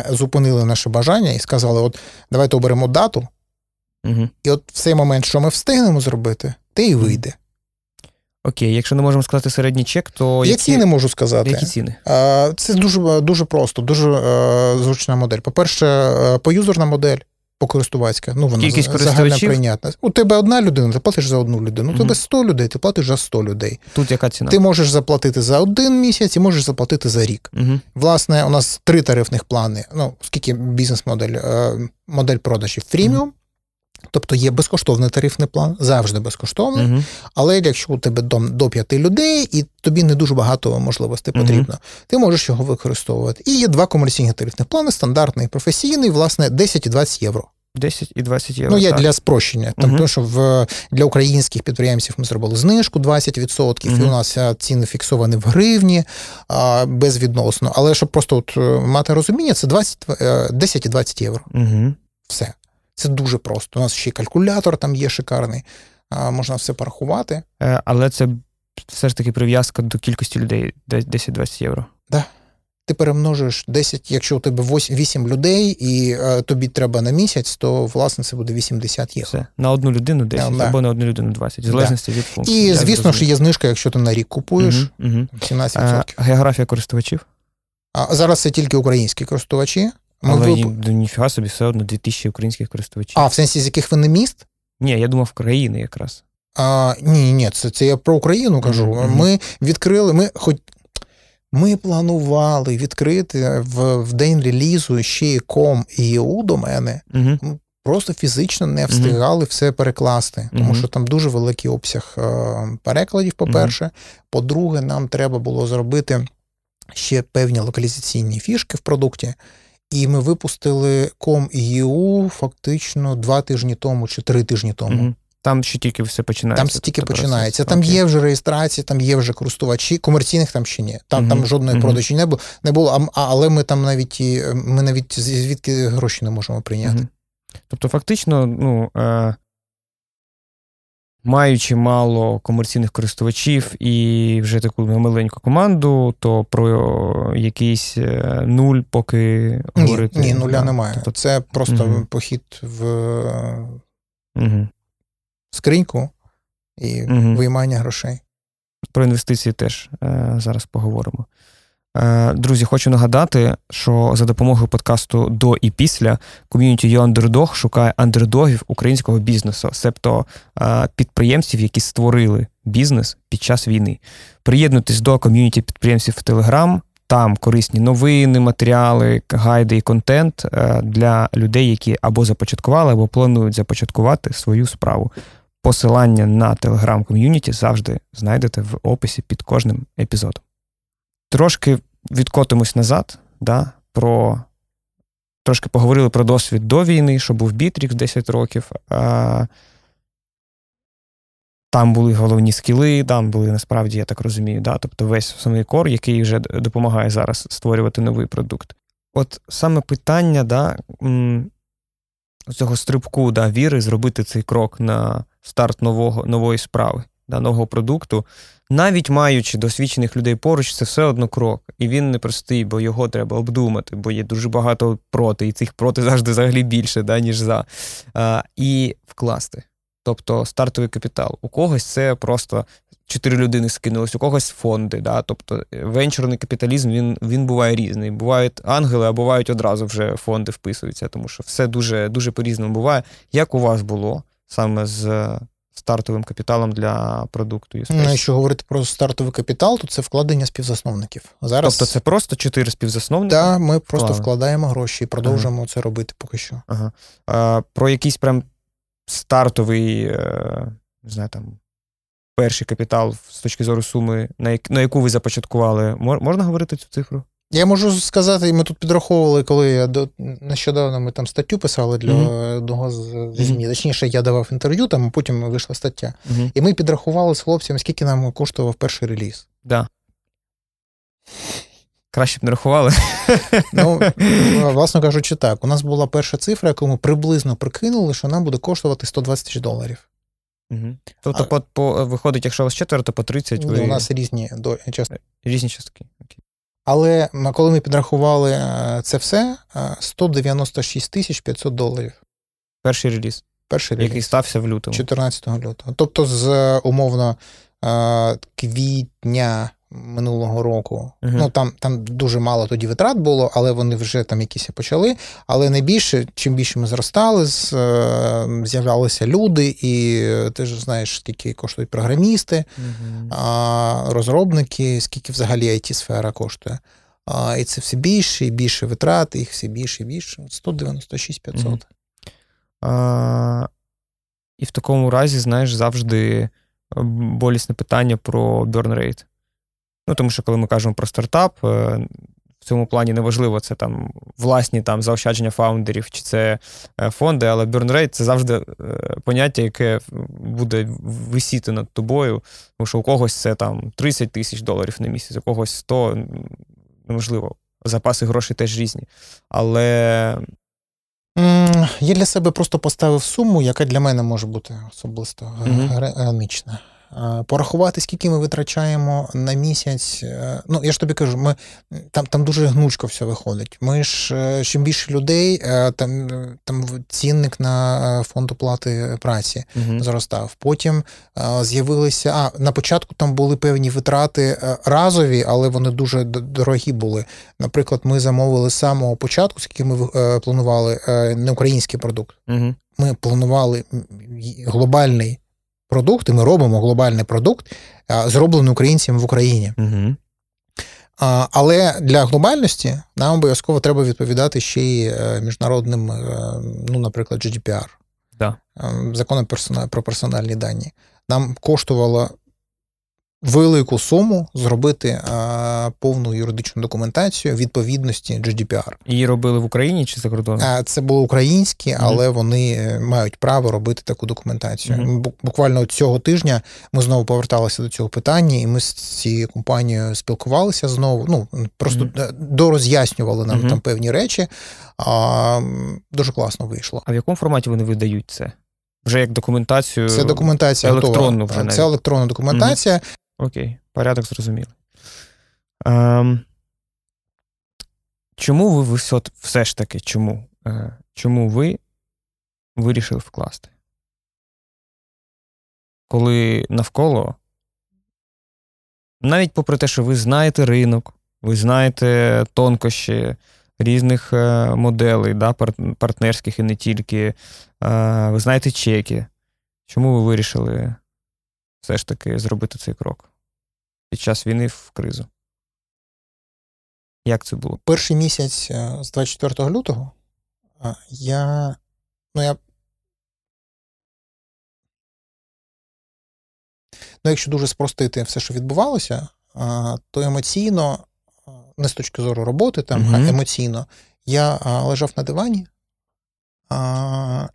зупинили наше бажання і сказали, от давайте оберемо дату, угу. І от в цей момент, що ми встигнемо зробити, те і вийде. Окей, якщо не можемо сказати середній чек, то... Які ціни можу сказати? Які ціни? Це дуже, дуже просто, дуже зручна модель. По-перше, поюзерна модель, по-користувацька. Ну, вона кількість користувачів? Прийнятна. У тебе одна людина, ти платиш за одну людину. У угу. тебе сто людей, ти платиш за сто людей. Тут яка ціна? Ти можеш заплатити за один місяць і можеш заплатити за рік. Угу. Власне, у нас три тарифних плани. Ну, скільки бізнес-модель? Модель продажів фріміум. Угу. Тобто є безкоштовний тарифний план, завжди безкоштовний, uh-huh. але якщо у тебе до, до п'яти людей і тобі не дуже багато можливостей потрібно, uh-huh. ти можеш його використовувати. І є два комерційні тарифні плани, стандартний і професійний, власне, десять і двадцять євро. десять і двадцять євро, ну, я так. для спрощення. Там, uh-huh. тому що в, для українських підприємців ми зробили знижку двадцять відсотків, uh-huh. і у нас ціни фіксовані в гривні, а, безвідносно. Але щоб просто от, мати розуміння, це десять і двадцять євро. Uh-huh. Все. Це дуже просто. У нас ще й калькулятор там є шикарний, можна все порахувати. Але це все ж таки прив'язка до кількості людей, десять-двадцять євро. Так. Ти перемножуєш десять, якщо у тебе вісім людей, і тобі треба на місяць, то, власне, це буде вісімдесят євро. Все. На одну людину десять, yeah, або yeah. на одну людину двадцять, в залежності yeah. від функції. І, Я звісно ж, є знижка, якщо ти на рік купуєш, uh-huh, uh-huh. сімнадцять відсотків. А, географія користувачів? А, зараз це тільки українські користувачі. Ми Але вип... ніфіга собі все одно дві тисячі українських користувачів. А, в сенсі, з яких вони міст? Ні, я думав, країни якраз. А, ні, ні, це, це я про Україну кажу. Mm-hmm. Ми відкрили, ми хоч ми планували відкрити в, в день релізу ще і ком і ю домени. Mm-hmm. Просто фізично не встигали mm-hmm. все перекласти, тому mm-hmm. що там дуже великий обсяг перекладів, по-перше. Mm-hmm. По-друге, нам треба було зробити ще певні локалізаційні фішки в продукті. І ми випустили ком точка і ю фактично два тижні тому чи три тижні тому. Mm-hmm. Там ще тільки все починається. Там все тільки починається. Там okay. є вже реєстрації, там є вже користувачі, комерційних там ще ні. Там, mm-hmm. там жодної mm-hmm. продажі не було. Не було а, але ми там навіть, і, ми навіть звідки гроші не можемо прийняти. Mm-hmm. Тобто фактично, ну, е, маючи мало комерційних користувачів і вже таку маленьку команду, то про якийсь нуль поки говорити... Ні, ні нуля да. немає. Тобто... Це просто угу. похід в угу. скриньку і угу. виймання грошей. Про інвестиції теж зараз поговоримо. Друзі, хочу нагадати, що за допомогою подкасту «До і після» ком'юніті UANDERDOG шукає андердогів українського бізнесу, себто підприємців, які створили бізнес під час війни. Приєднуйтесь до ком'юніті підприємців в Telegram, там корисні новини, матеріали, гайди і контент для людей, які або започаткували, або планують започаткувати свою справу. Посилання на Telegram-ком'юніті завжди знайдете в описі під кожним епізодом. Трошки відкотимось назад, да, про... трошки поговорили про досвід до війни, що був Bitrix десять років. А... Там були головні скіли, там були, насправді, я так розумію, да, тобто весь основний кор, який вже допомагає зараз створювати новий продукт. От саме питання, да, цього стрибку, да, віри, зробити цей крок на старт нового, нової справи, да, нового продукту, навіть маючи досвідчених людей поруч, це все одно крок. І він непростий, бо його треба обдумати, бо є дуже багато проти, і цих проти завжди взагалі більше, да, ніж за. А, і вкласти. Тобто стартовий капітал. У когось це просто чотири людини скинулись, у когось фонди. Да? Тобто венчурний капіталізм, він, він буває різний. Бувають ангели, а бувають одразу вже фонди вписуються, тому що все дуже, дуже по-різному буває. Як у вас було саме з стартовим капіталом для продукту? Ну, якщо говорити про стартовий капітал, то це вкладення співзасновників. Зараз... Тобто це просто чотири співзасновники? Так, да, ми просто Вклад. вкладаємо гроші і продовжуємо ага. це робити поки що. Ага. А, про якийсь прям стартовий, не знаю, там, перший капітал з точки зору суми, на яку ви започаткували, можна говорити цю цифру? Я можу сказати, ми тут підраховували, коли я до... нещодавно ми там статтю писали для mm-hmm. одного з ЗМІ. Mm-hmm. Точніше, я давав інтерв'ю, там, а потім вийшла стаття. Mm-hmm. І ми підрахували з хлопцями, скільки нам коштував перший реліз. Да. Краще б не рахували. Ну, власно кажучи, так. У нас була перша цифра, яку ми приблизно прикинули, що нам буде коштувати сто двадцять тисяч доларів. Угу. Тобто, а, по, по, виходить, якщо у вас четверо, то по тридцять. Ви... У нас різні до, частки. Різні частки. Окей. Але коли ми підрахували це все, сто дев'яносто шість тисяч п'ятсот доларів. Перший реліз. Перший реліз. Який стався в лютому. чотирнадцятого лютого. Тобто, з, умовно, квітня минулого року. Uh-huh. Ну, там, там дуже мало тоді витрат було, але вони вже там якісь почали. Але найбільше, чим більше ми зростали, з'являлися люди, і ти ж знаєш, скільки коштують програмісти, uh-huh. розробники, скільки взагалі ай ті-сфера коштує. І це все більше і більше витрат, їх все більше і більше. сто дев'яносто шість тисяч п'ятсот. Uh-huh. Uh, і в такому разі, знаєш, завжди болісне питання про burn rate. Ну, тому що, коли ми кажемо про стартап, в цьому плані неважливо, це там власні там, заощадження фаундерів, чи це фонди, але burn rate – це завжди поняття, яке буде висіти над тобою, тому що у когось це там тридцять тисяч доларів на місяць, у когось сто, неможливо, запаси грошей теж різні, але... Я для себе просто поставив суму, яка для мене може бути особисто гранична. Порахувати, скільки ми витрачаємо на місяць. Ну, я ж тобі кажу, ми, там, там дуже гнучко все виходить. Ми ж, чим більше людей, там, там цінник на фонд оплати праці uh-huh. зростав. Потім з'явилися, а, на початку там були певні витрати разові, але вони дуже дорогі були. Наприклад, ми замовили з самого початку, скільки ми планували, не український продукт. Uh-huh. Ми планували глобальний продукт, і ми робимо глобальний продукт, зроблений українцями в Україні. Угу. Але для глобальності нам обов'язково треба відповідати ще й міжнародним, ну, наприклад, джі ді пі ар. Да. Законом про персональні дані. Нам коштувало велику суму зробити повну юридичну документацію відповідності джі ді пі ар. Її робили в Україні чи за кордоном? Це було українські, але mm-hmm. вони мають право робити таку документацію. Mm-hmm. Буквально цього тижня ми знову поверталися до цього питання, і ми з цією компанією спілкувалися знову. Ну, просто mm-hmm. дороз'яснювали нам mm-hmm. там певні речі. А, дуже класно вийшло. А в якому форматі вони видають це? вже як документацію. Це документація електронну готова. Вже це електронна документація. Угу. Окей, порядок зрозумілий. Ем, чому ви все ж таки, чому? Е, чому ви вирішили вкласти? Коли навколо, навіть попри те, що ви знаєте ринок, ви знаєте тонкощі різних е, моделей, да, партнерських і не тільки, е, ви знаєте чеки. Чому ви вирішили все ж таки зробити цей крок під час війни в кризу? Як це було? Перший місяць з двадцять четвертого лютого я, ну я, ну якщо дуже спростити все, що відбувалося, то емоційно, не з точки зору роботи, там, угу. а емоційно, я лежав на дивані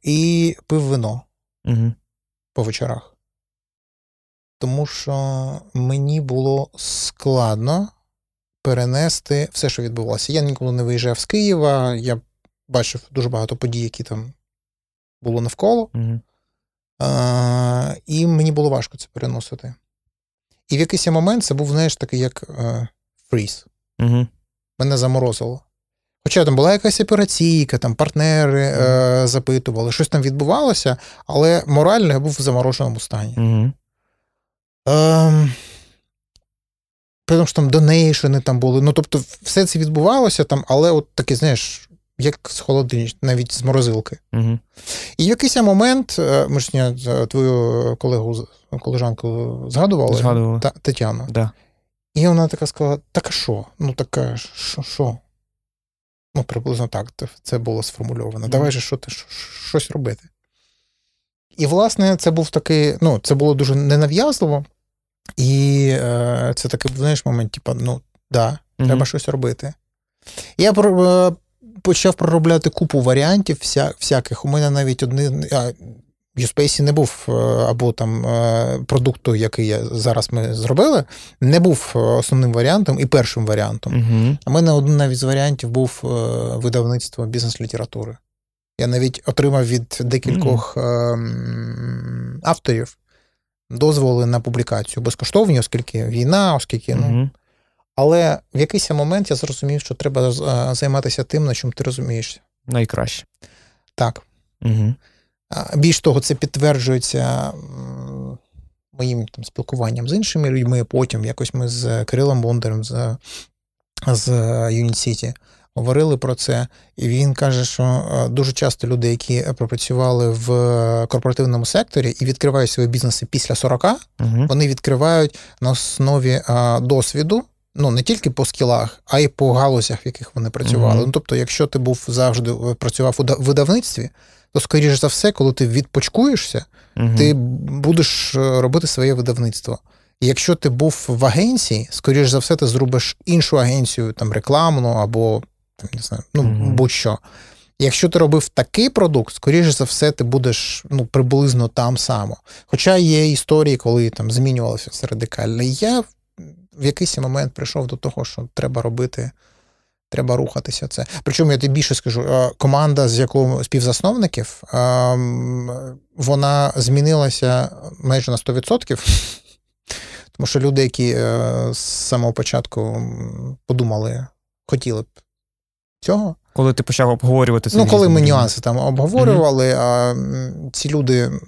і пив вино угу. по вечорах. Тому що мені було складно перенести все, що відбувалося. Я ніколи не виїжджав з Києва, я бачив дуже багато подій, які там було навколо, mm-hmm. а, і мені було важко це переносити. І в якийсь момент це був, знаєш, такий як фріз. Mm-hmm. Мене заморозило. Хоча там була якась операційка, там партнери mm-hmm. е, запитували, щось там відбувалося, але морально я був в замороженому стані. Mm-hmm. Е, Притом, що там донейшини там були. Ну, тобто, все це відбувалося там, але от таке, знаєш, як з холодильничка, навіть з морозилки. Угу. І в якийсь момент, ми ж твою колегу, колежанку згадували, згадували. Та, Тетяну. Да. І вона така сказала, так а що? Ну, така, що, що? Ну, приблизно так це було сформульовано. Угу. Давай же що ти, що, щось робити. І, власне, це був такий, ну, це було дуже ненав'язливо. І е, це такий, знаєш, момент, типу, ну, да, треба mm-hmm. щось робити. Я про, е, почав проробляти купу варіантів вся, всяких. У мене навіть одні... А, в U-Space не був, або там е, продукту, який я, зараз ми зробили, не був основним варіантом і першим варіантом. Mm-hmm. У мене один навіть з варіантів був е, видавництво бізнес-літератури. Я навіть отримав від декількох mm-hmm. е, авторів дозволи на публікацію безкоштовні, оскільки війна, оскільки, ну. Mm-hmm. Але в якийсь момент я зрозумів, що треба займатися тим, на чому ти розумієшся. Найкраще. Так. Mm-hmm. Більш того, це підтверджується моїм там спілкуванням з іншими людьми, потім якось ми з Кирилом Бондарем з, з Юніт Сіті говорили про це, і він каже, що дуже часто люди, які пропрацювали в корпоративному секторі і відкривають свої бізнеси після сорока, угу. вони відкривають на основі досвіду, ну, не тільки по скілах, а й по галузях, в яких вони працювали. Угу. Ну, тобто, якщо ти був завжди працював у видавництві, то, скоріш за все, коли ти відпочкуєшся, угу. ти будеш робити своє видавництво. І якщо ти був в агенції, скоріш за все, ти зробиш іншу агенцію, там, рекламну або не знаю, ну, mm-hmm. будь-що. Якщо ти робив такий продукт, скоріше за все, ти будеш, ну, приблизно там само. Хоча є історії, коли там змінювалося все радикально. І я в якийсь момент прийшов до того, що треба робити, треба рухатися це. Причому я тобі більше скажу, команда, з якого співзасновників, вона змінилася майже на сто відсотків, тому що люди, які з самого початку подумали, хотіли б цього. Коли ти почав обговорювати це? Ну, коли ми нюанси там обговорювали, угу. а ці люди,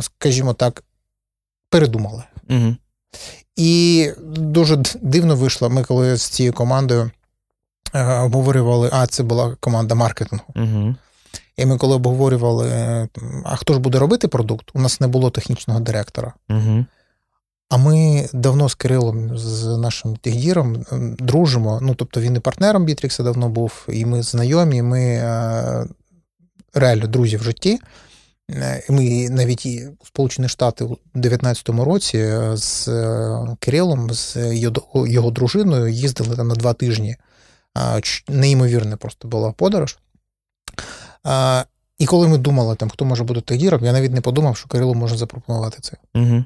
скажімо так, передумали. Угу. І дуже дивно вийшло, ми коли з цією командою обговорювали, а це була команда маркетингу. Угу. І ми коли обговорювали, а хто ж буде робити продукт, у нас не було технічного директора. Угу. А ми давно з Кирилом, з нашим техдіром дружимо, ну, тобто він і партнером Бітрікса давно був, і ми знайомі, і ми е, реально друзі в житті. Ми навіть і у Сполучених Штатах у дев'ятнадцятому році з Кирилом, з його, його дружиною їздили там на два тижні. Неймовірна просто була подорож. Е, і коли ми думали, там, хто може бути техдіром, я навіть не подумав, що Кирилу може запропонувати це. Угу.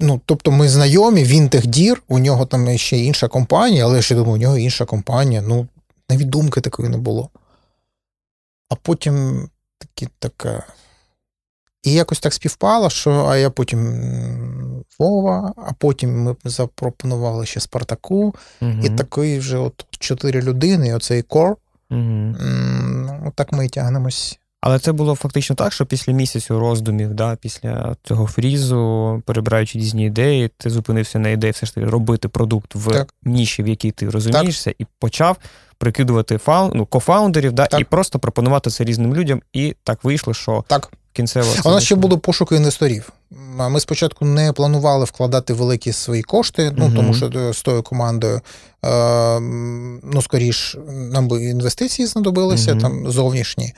Ну, тобто ми знайомі, він техдір, у нього там ще інша компанія, але я ще думаю, у нього інша компанія, ну, навіть думки такої не було. А потім такі така І якось так співпало, що а я потім Вова, а потім ми запропонували ще Спартаку. Uh-huh. І такий вже от чотири людини, оцей кор. Uh-huh. Отак ми і тягнемось. Але це було фактично так, що після місяцю роздумів, да, після цього фрізу, перебираючи різні ідеї, ти зупинився на ідеї все ж таки робити продукт в так. ніші, в якій ти розумієшся, так. і почав прикидувати фау... ну, кофаундерів, да, і просто пропонувати це різним людям. І так вийшло, що так. кінцево... У нас ще були пошуки інвесторів. Ми спочатку не планували вкладати великі свої кошти, ну, угу. тому що з тою командою, е, ну, скоріш, нам би інвестиції знадобилися, угу. там, зовнішні.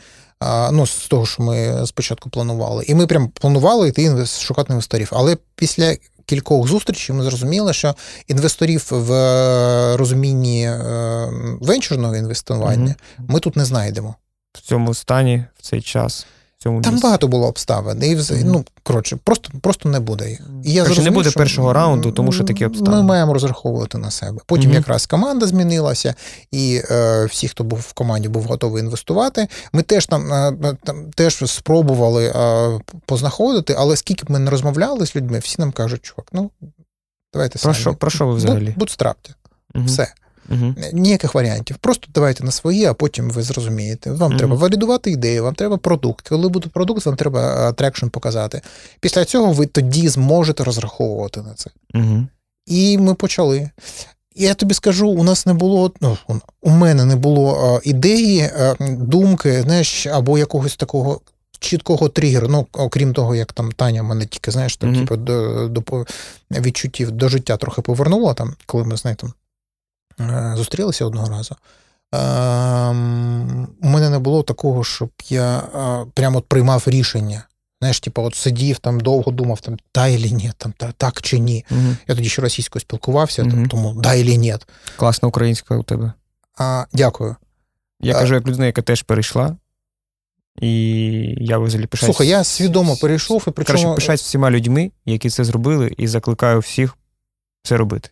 Ну, з того, що ми спочатку планували. І ми прям планували йти шукати інвесторів. Але після кількох зустрічей ми зрозуміли, що інвесторів в розумінні венчурного інвестування mm-hmm. ми тут не знайдемо. В цьому стані, в цей час, в цьому Там місці. Багато було обставин. І, ну, коротше, просто, просто не буде їх. І я зрозумів, не буде першого раунду, тому що такі обставини. Ми маємо розраховувати на себе. Потім mm-hmm. якраз команда змінилася, і е, всі, хто був в команді, був готовий інвестувати. Ми теж там, е, там теж спробували е, познаходити, але скільки б ми не розмовляли з людьми, всі нам кажуть, чувак, ну, давайте самі. Про що, про що ви взагалі? Бутстрапте. Mm-hmm. Все. Угу. Ніяких варіантів. Просто давайте на свої, а потім ви зрозумієте. Вам угу. треба валідувати ідею, вам треба продукт. Коли буде продукт, вам треба трекшн показати. Після цього ви тоді зможете розраховувати на це. Угу. І ми почали. Я тобі скажу, у нас не було, ну, у мене не було ідеї, думки, знаєш, або якогось такого чіткого тригеру, ну, окрім того, як там Таня мене тільки, знаєш, так, mm-hmm. типу, до, до відчуттів до життя трохи повернула, там, коли ми, знаєте, зустрілися одного разу. У мене не було такого, щоб я прямо от приймав рішення. Знаєш, типу, от сидів, там, довго думав, там, та ілі ні, там, та, так чи ні. Mm-hmm. Я тоді ще російською спілкувався, mm-hmm. там, тому да ілі ні. Класна українська у тебе. А, дякую. Я а, кажу, як людина, яка теж перейшла. І я взагалі пишаюсь. Слухай, я свідомо перейшов. І причому... Краще пишаюсь всіма людьми, які це зробили, і закликаю всіх це робити.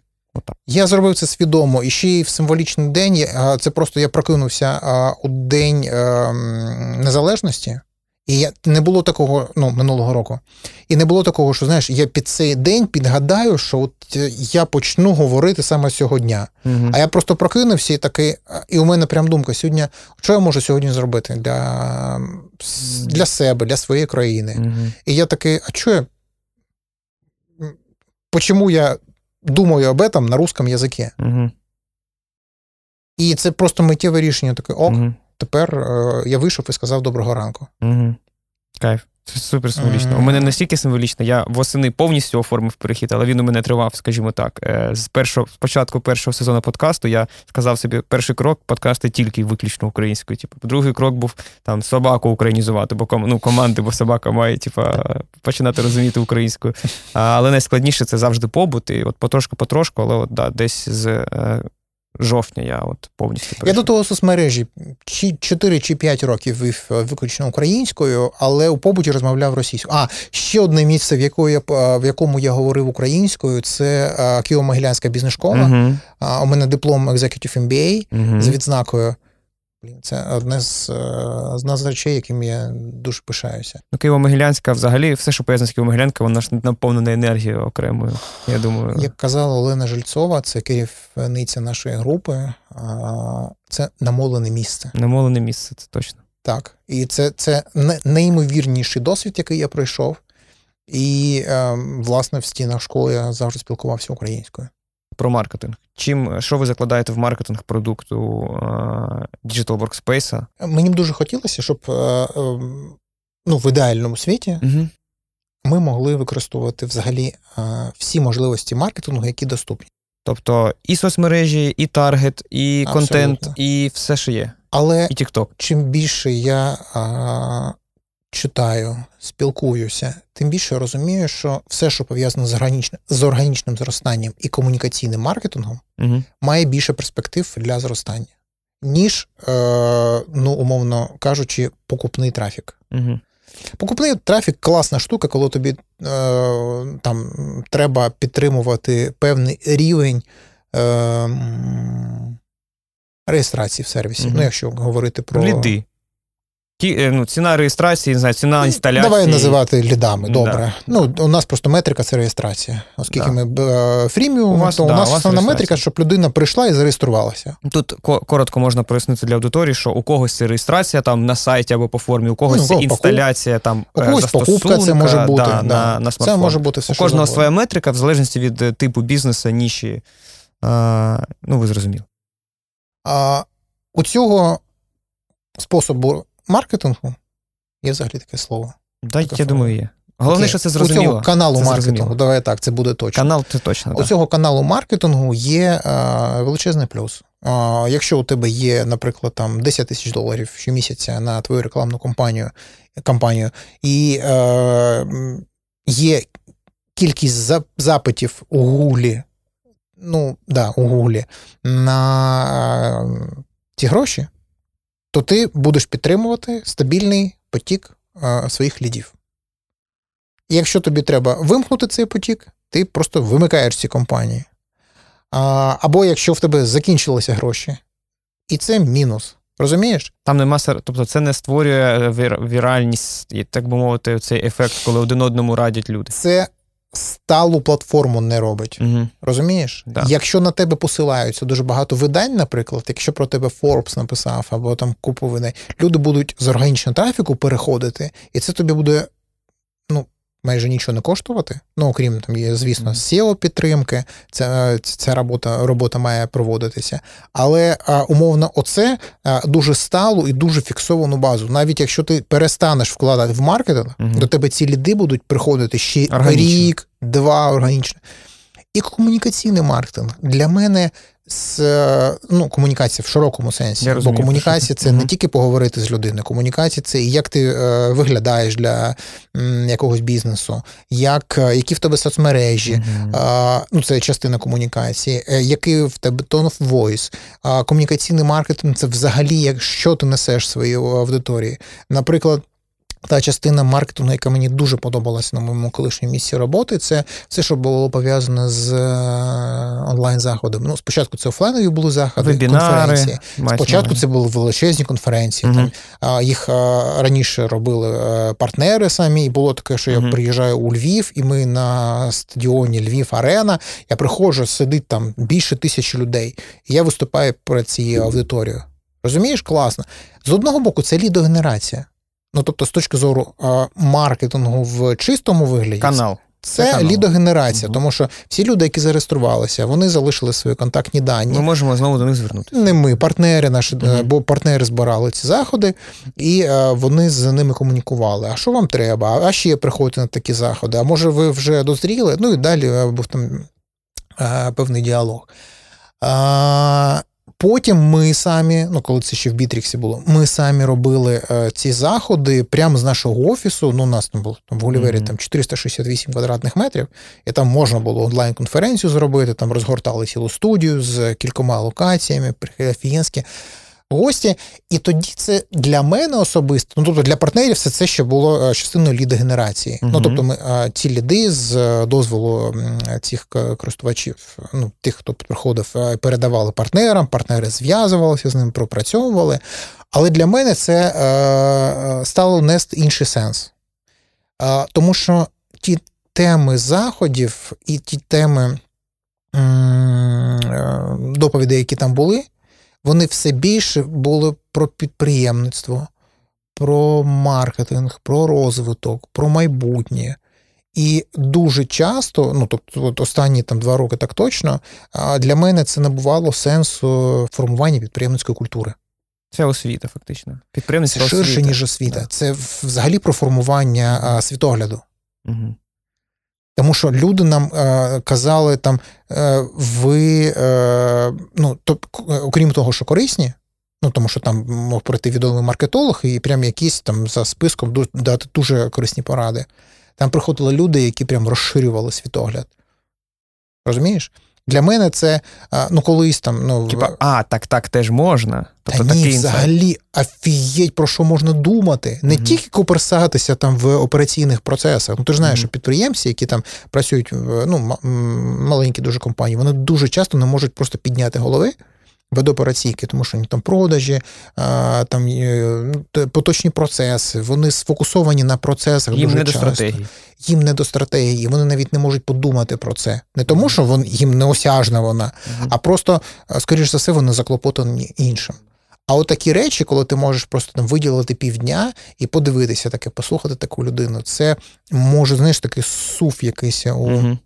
Я зробив це свідомо, і ще й в символічний день, це просто я прокинувся у День Незалежності, і я, не було такого, ну, минулого року, і не було такого, що, знаєш, я під цей день підгадаю, що от я почну говорити саме цього дня. Угу. А я просто прокинувся і такий, і у мене прям думка, сьогодні, що я можу сьогодні зробити для, для себе, для своєї країни. Угу. І я такий, а чого я, почому я думаю об этом на русском языке. Угу. І це просто миттєве рішення. Таке, ок, угу. тепер е, я вийшов і сказав доброго ранку. Угу. Кайф. Це супер символічно. Mm. У мене настільки символічно. Я восени повністю оформив перехід, але він у мене тривав, скажімо так. З першого, з початку першого сезону подкасту я сказав собі, перший крок – подкасти тільки виключно українською. Типу, другий крок був там собаку українізувати, бо ну, команди, бо собака має типу, починати розуміти українською. Але найскладніше – це завжди побут. І от потрошку-потрошку, але от, да, десь з жовтня я от повністю перейшов. Я до того соцмережі чотири чи п'ять років вів виключно українською, але у побуті розмовляв російською. А, ще одне місце, в, якої я, в якому я говорив українською, це Київ-Могилянська бізнес-школа. Uh-huh. У мене диплом Executive ем бі ей uh-huh. з відзнакою. Це одне з, з нас речей, яким я дуже пишаюся. Ну, Києво-Могилянська взагалі, все, що пов'язано з Києво-Могилянською, вона ж наповнена енергією окремою, я думаю. Як казала Олена Жильцова, це керівниця нашої групи, це намолене місце. Намолене місце, це точно. Так, і це, це найімовірніший досвід, який я пройшов. І, власне, в стінах школи я завжди спілкувався українською. Про маркетинг. Чим, що ви закладаєте в маркетинг продукту Digital Workspace? Мені б дуже хотілося, щоб ну, в ідеальному світі угу. ми могли використовувати взагалі всі можливості маркетингу, які доступні. Тобто і соцмережі, і таргет, і абсолютно. Контент, і все, що є. Але і TikTok. Чим більше я а, читаю, спілкуюся, тим більше я розумію, що все, що пов'язано з, органічним, з органічним зростанням і комунікаційним маркетингом, угу. має більше перспектив для зростання, ніж, е, ну, умовно кажучи, покупний трафік. Угу. Покупний трафік – класна штука, коли тобі е, там, треба підтримувати певний рівень е, реєстрації в сервісі. Угу. Ну, якщо говорити про... Ліди. Ті, ну, ціна реєстрації, не знаю, ціна інсталяції. Давай називати лідами, добре. Да. Ну, у нас просто метрика – це реєстрація. Оскільки да. ми фріміум, у вас, то да, у нас у основна метрика, щоб людина прийшла і зареєструвалася. Тут коротко можна пояснити для аудиторії, що у когось це реєстрація там, на сайті або по формі, у когось ну, це інсталяція, там, у когось покупка це може бути, да, да, на, на смартфон. Це може бути все, у кожного що своя метрика, в залежності від типу бізнесу, ніші. А, ну, ви зрозуміли. А, у цього способу маркетингу? Є взагалі таке слово? Да, так, я думаю, є. Головне, є. Що це зрозуміло. У цього каналу це маркетингу, зрозуміло. Давай так, це буде точно. Канал, це точно, У да. цього каналу маркетингу є а, величезний плюс. А, якщо у тебе є, наприклад, там десять тисяч доларів щомісяця на твою рекламну кампанію, кампанію і а, є кількість запитів у Гуглі, ну, да, у Гуглі, на ці гроші, то ти будеш підтримувати стабільний потік а, своїх лідів. І якщо тобі треба вимкнути цей потік, ти просто вимикаєш ці компанії. А, або якщо в тебе закінчилися гроші. І це мінус. Розумієш? Там нема, тобто це не створює віральність, так би мовити, цей ефект, коли один одному радять люди. Це сталу платформу не робить. Угу. Розумієш? Да. Якщо на тебе посилаються дуже багато видань, наприклад, якщо про тебе Forbes написав, або там купу видань, люди будуть з органічного трафіку переходити, і це тобі буде, ну, майже нічого не коштувати. Ну, окрім, там є, звісно, сео-підтримки, ця, ця робота, робота має проводитися. Але, а, умовно, оце а, дуже сталу і дуже фіксовану базу. Навіть якщо ти перестанеш вкладати в маркетинг, угу. до тебе ці ліди будуть приходити ще рік, два, органічно. І комунікаційний маркетинг. Для мене з, ну, комунікація в широкому сенсі. Бо комунікація – це не тільки поговорити з людиною. Комунікація – це і як ти е, виглядаєш для м, якогось бізнесу, як, які в тебе соцмережі, mm-hmm. е, ну, це частина комунікації, е, який в тебе tone of voice. Е, комунікаційний маркетинг – це взагалі, як, що ти несеш своїй аудиторії. Наприклад, та частина маркетингу, яка мені дуже подобалася на моєму колишньому місці роботи, це все, що було пов'язане з онлайн-заходами. Ну, спочатку це офлайнові були заходи, вебінари, конференції. Спочатку це були величезні конференції. Угу. Там, їх раніше робили партнери самі, і було таке, що я угу. приїжджаю у Львів, і ми на стадіоні Львів-Арена, я приходжу, сидить там більше тисячі людей, і я виступаю перед цією аудиторією. Розумієш? Класно. З одного боку, це лідогенерація. Ну, тобто, з точки зору а, маркетингу в чистому вигляді, канал. Це, це канал. Лідогенерація, угу. тому що всі люди, які зареєструвалися, вони залишили свої контактні дані. Ми можемо знову до них звернутися. Не ми, партнери наші, угу. бо партнери збирали ці заходи, і а, вони з ними комунікували. А що вам треба? А ще приходите на такі заходи? А може ви вже дозріли? Ну, і далі був там а, певний діалог. А, Потім ми самі, ну коли це ще в Бітріксі було, ми самі робили е, ці заходи прямо з нашого офісу. Ну, у нас там було там, в Гулівері mm-hmm. там чотириста шістдесят вісім квадратних метрів, і там можна було онлайн-конференцію зробити, там розгортали цілу студію з кількома локаціями, приїхали офігенські гості. І тоді це для мене особисто, ну тобто для партнерів все це ще було частиною лідогенерації. Mm-hmm. Ну тобто ми е, ці ліди з дозволу цих користувачів, ну тих, хто приходив, передавали партнерам, партнери зв'язувалися з ним, пропрацьовували. Але для мене це е, стало нести інший сенс. Е, тому що ті теми заходів і ті теми е, доповідей, які там були, вони все більше були про підприємництво, про маркетинг, про розвиток, про майбутнє. І дуже часто, ну, тобто останні там, два роки так точно, для мене це набувало сенсу формування підприємницької культури. Це освіта, фактично. Підприємництво освіта. Ширше, ніж освіта. Так. Це взагалі про формування а, світогляду. Угу. Тому що люди нам е, казали, там, е, ви, е, ну, то, окрім того, що корисні, ну, тому що там мог прийти відомий маркетолог і прям якісь там за списком дуже, дати дуже корисні поради. Там приходили люди, які прям розширювали світогляд. Розумієш? Для мене це, ну, колись там... Ну, типа, а, так, так теж можна. Тобто, та ні, такий взагалі, афієть, про що можна думати. Не mm-hmm. тільки коперсатися там в операційних процесах. Ну, ти ж знаєш, mm-hmm. що підприємці, які там працюють, ну, маленькі дуже компанії, вони дуже часто не можуть просто підняти голови веду операційки, тому що там продажі, там поточні процеси, вони сфокусовані на процесах їм дуже часто. Їм не до стратегії. Їм не до стратегії, вони навіть не можуть подумати про це. Не тому, що вон, їм неосяжна вона, mm-hmm. а просто, скоріш за все, вони заклопотані іншим. А от такі речі, коли ти можеш просто там виділити півдня і подивитися таке, послухати таку людину, це може, знаєш, такий суф якийсь у... Mm-hmm.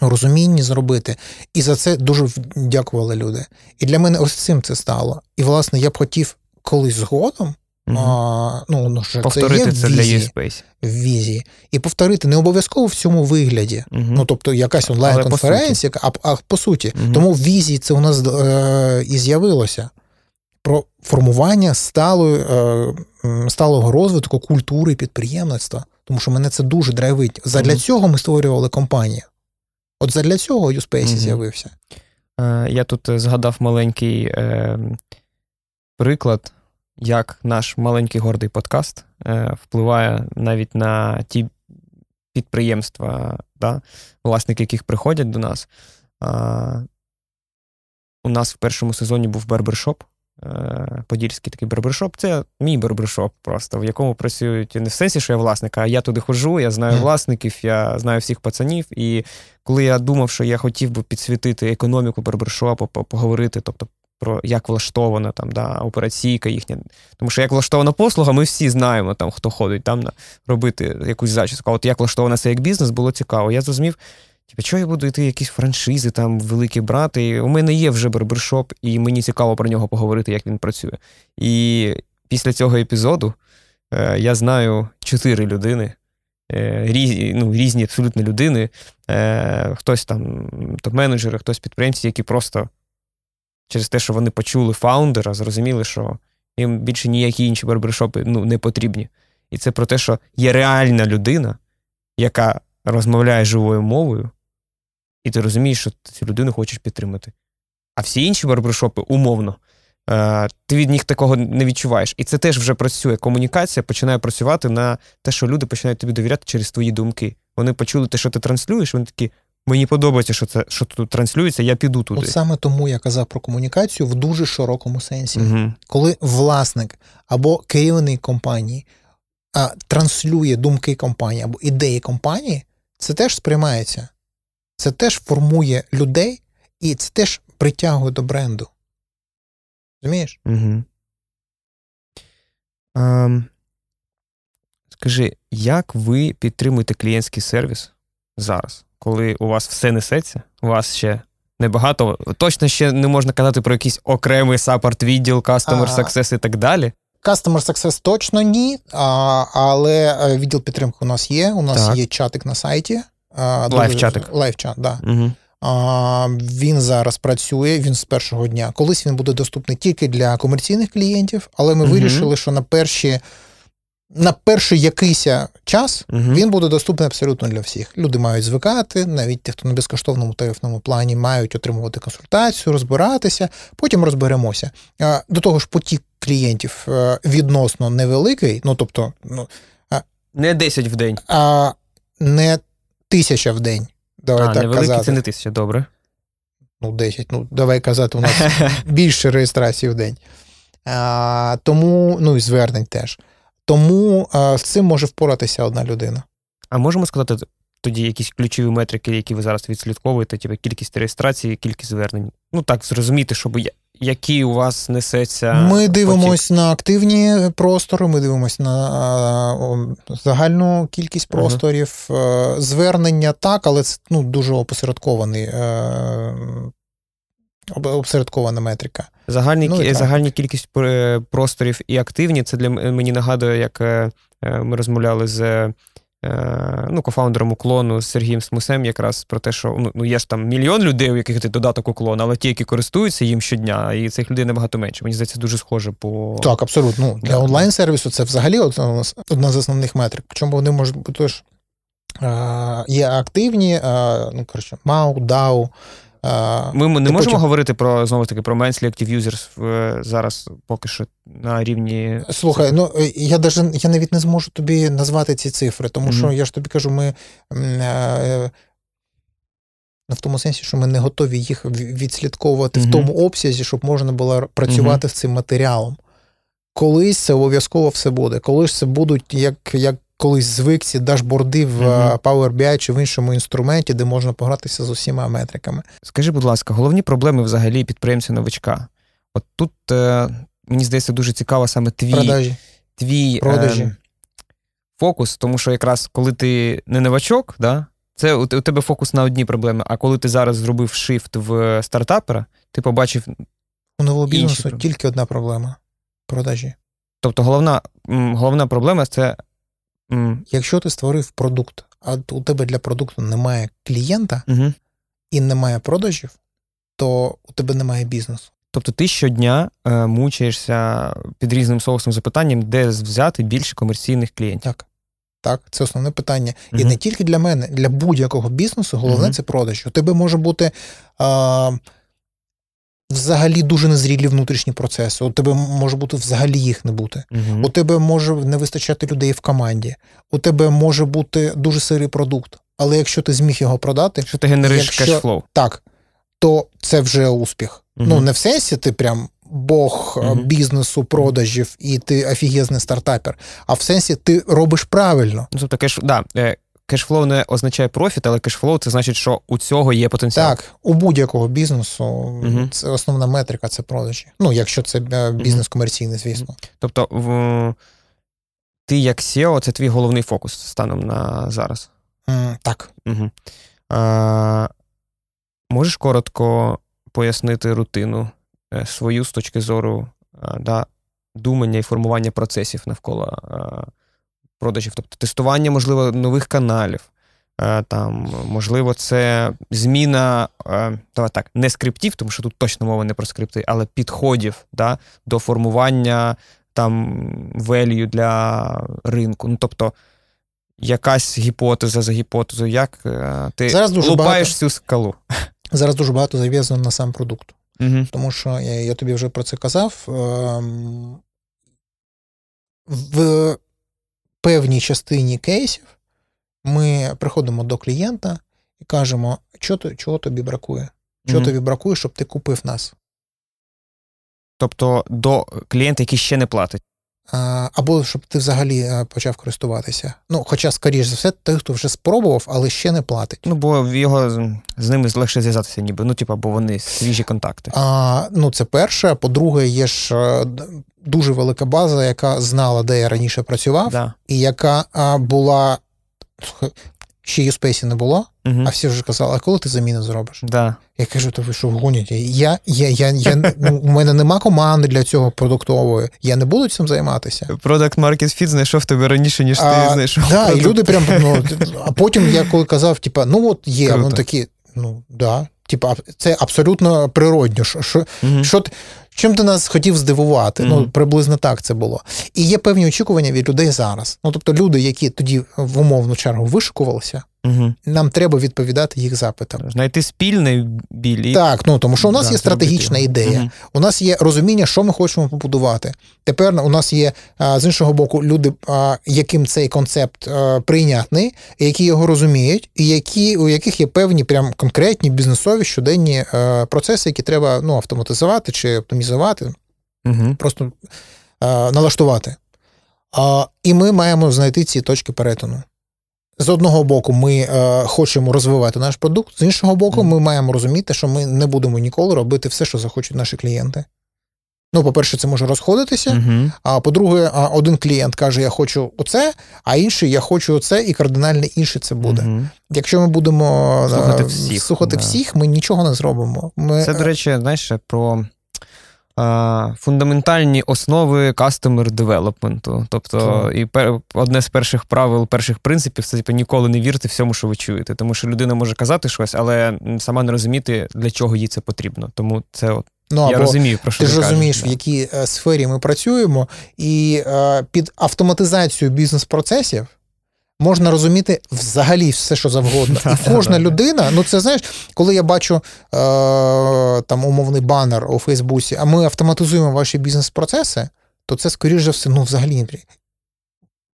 розумінні зробити. І за це дуже дякували люди. І для мене ось цим це стало. І, власне, я б хотів колись згодом угу. а, ну, ну, що повторити це, є це візі, для U-Space. В візії. І повторити не обов'язково в цьому вигляді. Угу. Ну, тобто, якась онлайн-конференція, а, а по суті. Угу. Тому в візії це у нас е, і з'явилося. Про формування сталої, е, сталого розвитку культури підприємництва. Тому що мене це дуже драйвить. Задля угу. цього ми створювали компанію. От задля цього U-Space mm-hmm. з'явився. Я тут згадав маленький е, приклад, як наш маленький гордий подкаст е, впливає навіть на ті підприємства, да, власники яких приходять до нас. Е, у нас в першому сезоні був барбершоп, е, подільський такий барбершоп. Це мій барбершоп просто, в якому працюють не в сенсі, що я власник, а я туди ходжу, я знаю mm-hmm. власників, я знаю всіх пацанів і коли я думав, що я хотів би підсвітити економіку барбершопу, поговорити, тобто, про як влаштована там, да, операційка їхня. Тому що як влаштована послуга, ми всі знаємо, там, хто ходить там, на, робити якусь зачіску. А от як влаштована це як бізнес, було цікаво. Я зрозумів, типу, чого я буду йти в якісь франшизи, там, великі брати. І у мене є вже барбершоп, і мені цікаво про нього поговорити, як він працює. І після цього епізоду е, я знаю чотири людини, Різні, ну, різні абсолютно людини, е, хтось там топ-менеджери, хтось підприємці, які просто через те, що вони почули фаундера, зрозуміли, що їм більше ніякі інші барбершопи ну, не потрібні. І це про те, що є реальна людина, яка розмовляє живою мовою, і ти розумієш, що ти цю людину хочеш підтримати. А всі інші барбершопи умовно, ти від них такого не відчуваєш. І це теж вже працює. Комунікація починає працювати на те, що люди починають тобі довіряти через твої думки. Вони почули те, що ти транслюєш, вони такі, мені подобається, що це що тут транслюється, я піду туди. От саме тому я казав про комунікацію в дуже широкому сенсі. Угу. Коли власник або керівник компанії а, транслює думки компанії або ідеї компанії, це теж сприймається. Це теж формує людей і це теж притягує до бренду. Розумієш? Угу. Um, скажи, як ви підтримуєте клієнтський сервіс зараз, коли у вас все несеться, у вас ще небагато, точно ще не можна казати про якийсь окремий саппорт-відділ, customer success і так далі? Customer success точно ні, а, але відділ підтримки у нас є, у нас так. є чатик на сайті. Лайв-чатик. Лайв-чат, так. Да. Угу. Він зараз працює, він з першого дня. Колись він буде доступний тільки для комерційних клієнтів, але ми uh-huh. вирішили, що на перші, на перший якийсь час uh-huh. він буде доступний абсолютно для всіх. Люди мають звикати, навіть ті, хто на безкоштовному тарифному плані, мають отримувати консультацію, розбиратися, потім розберемося. До того ж, потік клієнтів відносно невеликий, ну, тобто... Ну, не десять в день. А не тисяча в день. Давай а, так невеликі казати. Це не тисяча, добре. Ну, десять, ну, давай казати, у нас більше реєстрацій в день. А, тому, ну, і звернень теж. Тому а, з цим може впоратися одна людина. А можемо сказати тоді якісь ключові метрики, які ви зараз відслідковуєте, типу кількість реєстрацій, кількість звернень? Ну, так, зрозуміти, щоб я... Які у вас несеться? Ми дивимось потік. На активні простори, ми дивимось на а, загальну кількість просторів. Uh-huh. Звернення так, але це ну, дуже опосередкований, опосередкована метрика. Загальні, ну, загальні кількість просторів і активні, це для мені нагадує, як ми розмовляли з ну, кофаундером уклону з Сергієм Смусем якраз про те, що ну, є ж там мільйон людей, у яких ти додаток уклон, але ті, які користуються їм щодня, і цих людей набагато менше. Мені здається, дуже схоже по... Так, абсолютно. Ну, для онлайн-сервісу це взагалі одна з основних метрик. Причому вони можуть бути тож, є активні, ну, коротше, мау, дау. Ми не можемо потім... говорити про, знову ж таки, про Main Selective Users зараз поки що на рівні... Слухай, ну, я, даже, я навіть не зможу тобі назвати ці цифри, тому mm-hmm. що, я ж тобі кажу, ми в тому сенсі, що ми не готові їх відслідковувати угу. в тому обсязі, щоб можна було працювати угу. з цим матеріалом. Колись це обов'язково все буде. Колись це будуть, як, як колись звик, ці дашборди в угу. Power бі ай чи в іншому інструменті, де можна погратися з усіма метриками. Скажи, будь ласка, головні проблеми взагалі підприємця-новичка? От тут, е, мені здається, дуже цікаво саме твій... Продажі. Твій Продажі. Е, фокус, тому що якраз коли ти не новачок, да, це у, у тебе фокус на одні проблеми, а коли ти зараз зробив шифт в стартапера, ти побачив у нового бізнесу тільки одна проблема – продажі. Тобто головна, м, головна проблема – це… М... Якщо ти створив продукт, а у тебе для продукту немає клієнта угу. і немає продажів, то у тебе немає бізнесу. Тобто ти щодня е, мучаєшся під різним соусом запитанням, де взяти більше комерційних клієнтів. Так, так, це основне питання. Угу. І не тільки для мене, для будь-якого бізнесу головне угу. це продаж. У тебе може бути е, взагалі дуже незрілі внутрішні процеси. У тебе може бути взагалі їх не бути. Угу. У тебе може не вистачати людей в команді. У тебе може бути дуже сирий продукт. Але якщо ти зміг його продати... Що ти генериш кешфлоу. Так, то це вже успіх. Uh-huh. Ну, не в сенсі ти прям бог uh-huh. бізнесу, продажів, і ти офігезний стартапер, а в сенсі ти робиш правильно. Ну, тобто, кеш, да, кешфлоу не означає профіт, але кешфлоу – це значить, що у цього є потенціал. Так, у будь-якого бізнесу uh-huh. це основна метрика – це продажі. Ну, якщо це бізнес комерційний, звісно. Uh-huh. Тобто, в, ти як сео – це твій головний фокус станом на зараз? Mm, так. Uh-huh. А, можеш коротко пояснити рутину свою з точки зору да, думання і формування процесів навколо продажів. Тобто тестування, можливо, нових каналів. Там, можливо, це зміна давай так, не скриптів, тому що тут точно мова не про скрипти, але підходів да, до формування там, value для ринку. Ну, тобто, якась гіпотеза за гіпотезою, як ти лупаєш цю скалу. Зараз дуже багато зав'язано на сам продукт. Угу. Тому що, я, я тобі вже про це казав, в певній частині кейсів ми приходимо до клієнта і кажемо, чого, чого тобі бракує? Чого угу. тобі бракує, щоб ти купив нас? Тобто до клієнта, який ще не платить? Або щоб ти взагалі почав користуватися. Ну, хоча, скоріш за все, той, хто вже спробував, але ще не платить. Ну, бо його з ними легше зв'язатися ніби. Ну, типа, бо вони свіжі контакти. А, ну, це перше. По-друге, є ж дуже велика база, яка знала, де я раніше працював, да. і яка була... Ще U-Space не було, угу. а всі вже казали, а коли ти заміни зробиш? Да. Я кажу, то ви що, вгонять? Я, я, я, я, у мене нема команди для цього продуктової. Я не буду цим займатися. Product Market Fit знайшов тебе раніше, ніж а, ти знайшов. Так, да, і люди прям, ну, а потім я коли казав, типа, ну от є, вони такі, ну, да, типа, це абсолютно природньо. Що, що, угу. що ти, чим ти нас хотів здивувати? Mm-hmm. Ну, приблизно так це було. І є певні очікування від людей зараз. Ну, тобто люди, які тоді в умовну чергу вишукувалися, mm-hmm. нам треба відповідати їх запитам. Знайти спільний біль. Так, ну, тому що у нас да, є стратегічна ідея. Mm-hmm. У нас є розуміння, що ми хочемо побудувати. Тепер у нас є, з іншого боку, люди, яким цей концепт прийнятний, які його розуміють, і які, у яких є певні прям конкретні бізнесові щоденні процеси, які треба, ну, автоматизувати чи оптимізувати. Угу. Просто а, налаштувати. А, і ми маємо знайти ці точки перетину. З одного боку, ми а, хочемо розвивати наш продукт, з іншого боку, угу. ми маємо розуміти, що ми не будемо ніколи робити все, що захочуть наші клієнти. Ну, по-перше, це може розходитися, угу. а по-друге, один клієнт каже, я хочу оце, а інший, я хочу оце, і кардинально інше це буде. Угу. Якщо ми будемо слухати всіх, слухати да. всіх, ми нічого не зробимо. Ми... Це, до речі, знаєш, про... фундаментальні основи customer development. Тобто, mm. і пер, одне з перших правил, перших принципів, це типу, ніколи не вірте всьому, що ви чуєте. Тому що людина може казати щось, але сама не розуміти, для чого їй це потрібно. Тому це от, ну, я розумію, про що ти кажеш. Ти ж розумієш, да. в якій е, сфері ми працюємо, і е, під автоматизацію бізнес-процесів можна розуміти взагалі все, що завгодно. І кожна людина, ну це, знаєш, коли я бачу е, там умовний банер у Фейсбуці, а ми автоматизуємо ваші бізнес-процеси, то це, скоріш за все, ну взагалі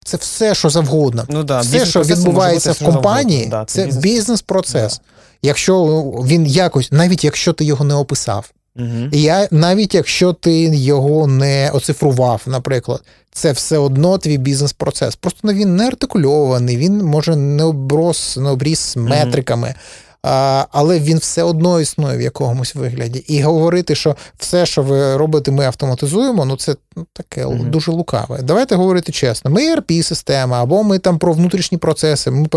Це все, що завгодно. Ну, да, все, що відбувається в компанії, да, це, це бізнес. бізнес-процес. Да. Якщо він якось, навіть якщо ти його не описав, угу. і я, навіть якщо ти його не оцифрував, наприклад, це все одно твій бізнес-процес. Просто він не артикульований, він, може, не оброс, не обріс метриками, угу. а, але він все одно існує в якомусь вигляді. І говорити, що все, що ви робите, ми автоматизуємо, ну це ну, таке угу. дуже лукаве. Давайте говорити чесно. Ми і ар пі-система, або ми там про внутрішні процеси, ми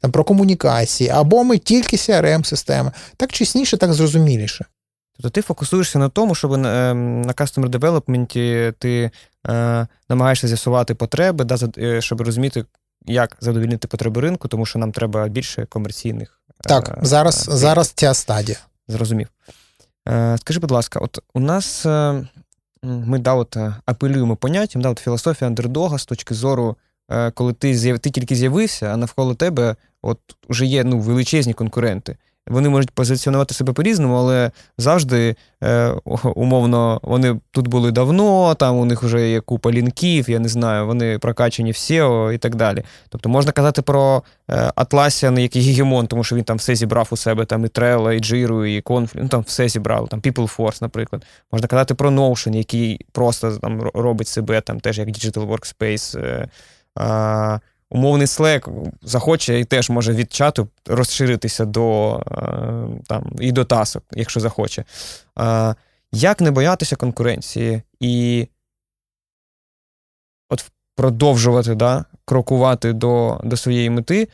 там про комунікації, або ми тільки сі ар ем-система. Так чесніше, так зрозуміліше. Тобто ти фокусуєшся на тому, щоб на, на customer development ти е, намагаєшся з'ясувати потреби, да, щоб розуміти, як задовольнити потреби ринку, тому що нам треба більше комерційних. Так, е, зараз, е, зараз ця стадія. Зрозумів. Е, скажи, будь ласка, от у нас е, ми да, от, апелюємо поняттям, да, от, філософія андердога з точки зору, е, коли ти, з'яв, ти тільки з'явився, а навколо тебе от, вже є ну, величезні конкуренти. Вони можуть позиціонувати себе по-різному, але завжди, е, умовно, вони тут були давно, там у них вже є купа лінків, я не знаю, вони прокачені в сео і так далі. Тобто можна казати про е, Atlassian, який гегемон, тому що він там все зібрав у себе, там і Trello, і Jira, і Confluence, ну, там все зібрав, там PeopleForce, наприклад. Можна казати про Notion, який просто там робить себе, там теж як Digital Workspace, е, е, умовний Slack захоче і теж може від чату розширитися до, там, і до тасок, якщо захоче. Як не боятися конкуренції і от продовжувати да, крокувати до, до своєї мети?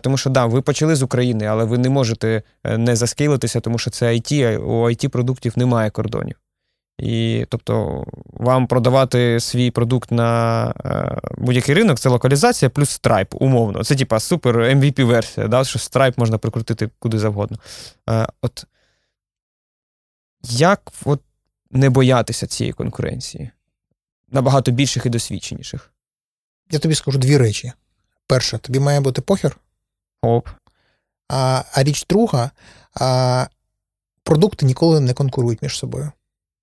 Тому що, да, ви почали з України, але ви не можете не заскейлитися, тому що це ай ті, у ай ті-продуктів немає кордонів. І, тобто, вам продавати свій продукт на е, будь-який ринок, це локалізація плюс Stripe, умовно. Це, типа, супер ем ві пі-версія, да, що Stripe можна прикрутити куди завгодно. Е, от, як от, не боятися цієї конкуренції? Набагато більших і досвідченіших. Я тобі скажу дві речі. Перша, тобі має бути похер. Оп. А, а річ друга, а, продукти ніколи не конкурують між собою.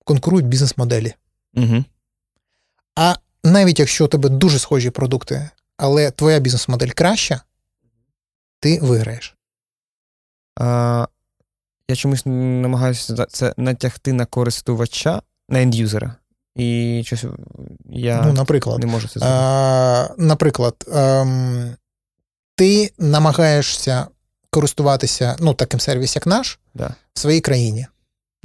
Конкурують бізнес-моделі. Угу. А навіть якщо у тебе дуже схожі продукти, але твоя бізнес-модель краща, ти виграєш. А, я чомусь намагаюся це натягти на користувача, на енд'юзера. І щось я ну, наприклад, не можу це зробити. А, наприклад, а, ти намагаєшся користуватися ну, таким сервісом, як наш, да. в своїй країні.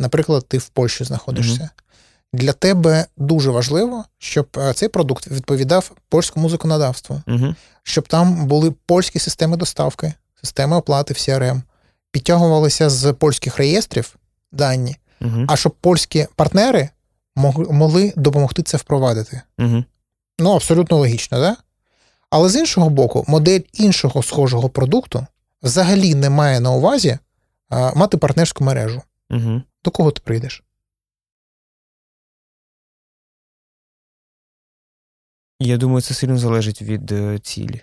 Наприклад, ти в Польщі знаходишся. Mm-hmm. Для тебе дуже важливо, щоб цей продукт відповідав польському законодавству, mm-hmm. щоб там були польські системи доставки, системи оплати в сі ар ем, підтягувалися з польських реєстрів дані, mm-hmm. а щоб польські партнери могли допомогти це впровадити. Mm-hmm. Ну, абсолютно логічно, так? Да? Але з іншого боку, модель іншого схожого продукту взагалі не має на увазі а, мати партнерську мережу. Угу. До кого ти прийдеш? Я думаю, це сильно залежить від е, цілі.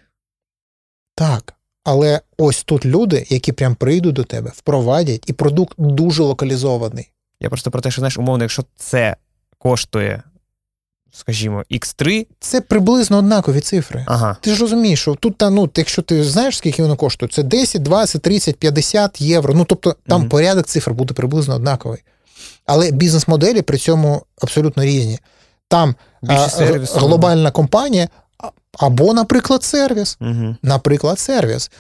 Так, але ось тут люди, які прям прийдуть до тебе, впровадять, і продукт дуже локалізований. Я просто про те, що, знаєш, умовно, якщо це коштує, скажімо, ікс три... Це приблизно однакові цифри. Ага. Ти ж розумієш, що тут, ну, якщо ти знаєш, скільки воно коштує, це десять, двадцять, тридцять, п'ятдесят євро. Ну, тобто, там угу. порядок цифр буде приблизно однаковий. Але бізнес-моделі при цьому абсолютно різні. Там а, сервіс, глобальна компанія або, наприклад, сервіс. Угу. Наприклад, сервіс.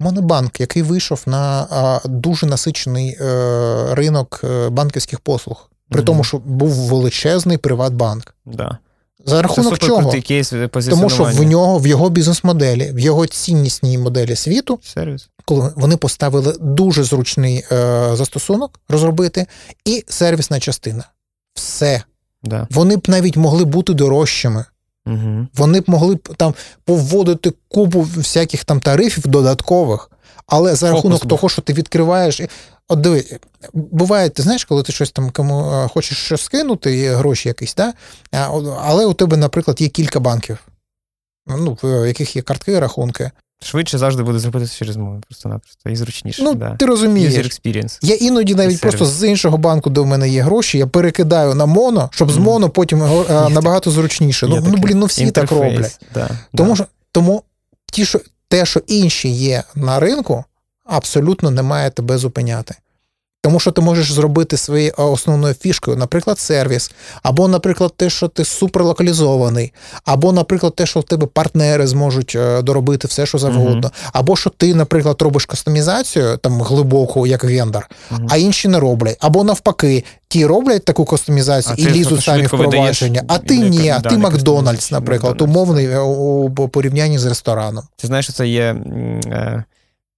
Монобанк, який вийшов на а, дуже насичений а, ринок банківських послуг. При mm-hmm. тому, що був величезний приватбанк. Да. За рахунок чого? Кейс, тому що в нього, в його бізнес-моделі, в його ціннісній моделі світу, сервіс. Коли вони поставили дуже зручний е, застосунок розробити, і сервісна частина. Все. Да. Вони б навіть могли бути дорожчими. Mm-hmm. Вони б могли б там повводити купу всяких там тарифів додаткових. Але за рахунок Фокус того, був. Що ти відкриваєш... От диви, буває, ти знаєш, коли ти щось там кому а, хочеш щось скинути, гроші якісь, да? а, але у тебе, наприклад, є кілька банків, ну, в яких є картки, рахунки. Швидше завжди буде зробитися через мову, просто-напросто, і зручніше. Ну, да. Ти розумієш. User experience. Я іноді навіть і просто з іншого банку, де в мене є гроші, я перекидаю на моно, щоб з mm. моно потім а, набагато зручніше. Ну, ну, блін, ну всі інтерфейс, так роблять. Да, тому, да. Що, тому ті, що, те, що інші є на ринку, абсолютно не має тебе зупиняти. Тому що ти можеш зробити своєю основною фішкою, наприклад, сервіс, або, наприклад, те, що ти суперлокалізований, або, наприклад, те, що в тебе партнери зможуть доробити все, що завгодно, mm-hmm. або що ти, наприклад, робиш кастомізацію, там, глибоку, як вендор, mm-hmm. а інші не роблять, або навпаки, ті роблять таку кастомізацію а і лізуть самі в провадження, а ти ні, а ти Макдональдс, наприклад, умовний у порівнянні з рестораном. Ти знаєш, що це є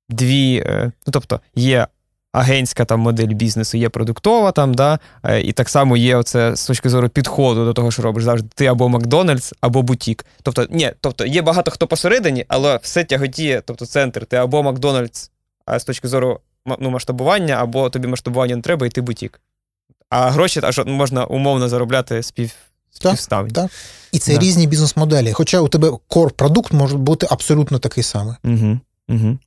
дві, ну, тобто, є агентська там модель бізнесу, є продуктова там, да, і так само є оце з точки зору підходу до того, що робиш завжди. Ти або Макдональдс, або бутік. Тобто, ні, тобто є багато хто посередині, але все тяготіє, тобто центр, ти або Макдональдс а з точки зору ну, масштабування, або тобі масштабування не треба, і ти бутік. А гроші а що, можна умовно заробляти спів... співставлень. Так, так. І це да. різні бізнес-моделі. Хоча у тебе кор-продукт може бути абсолютно такий самий. Угу, угу.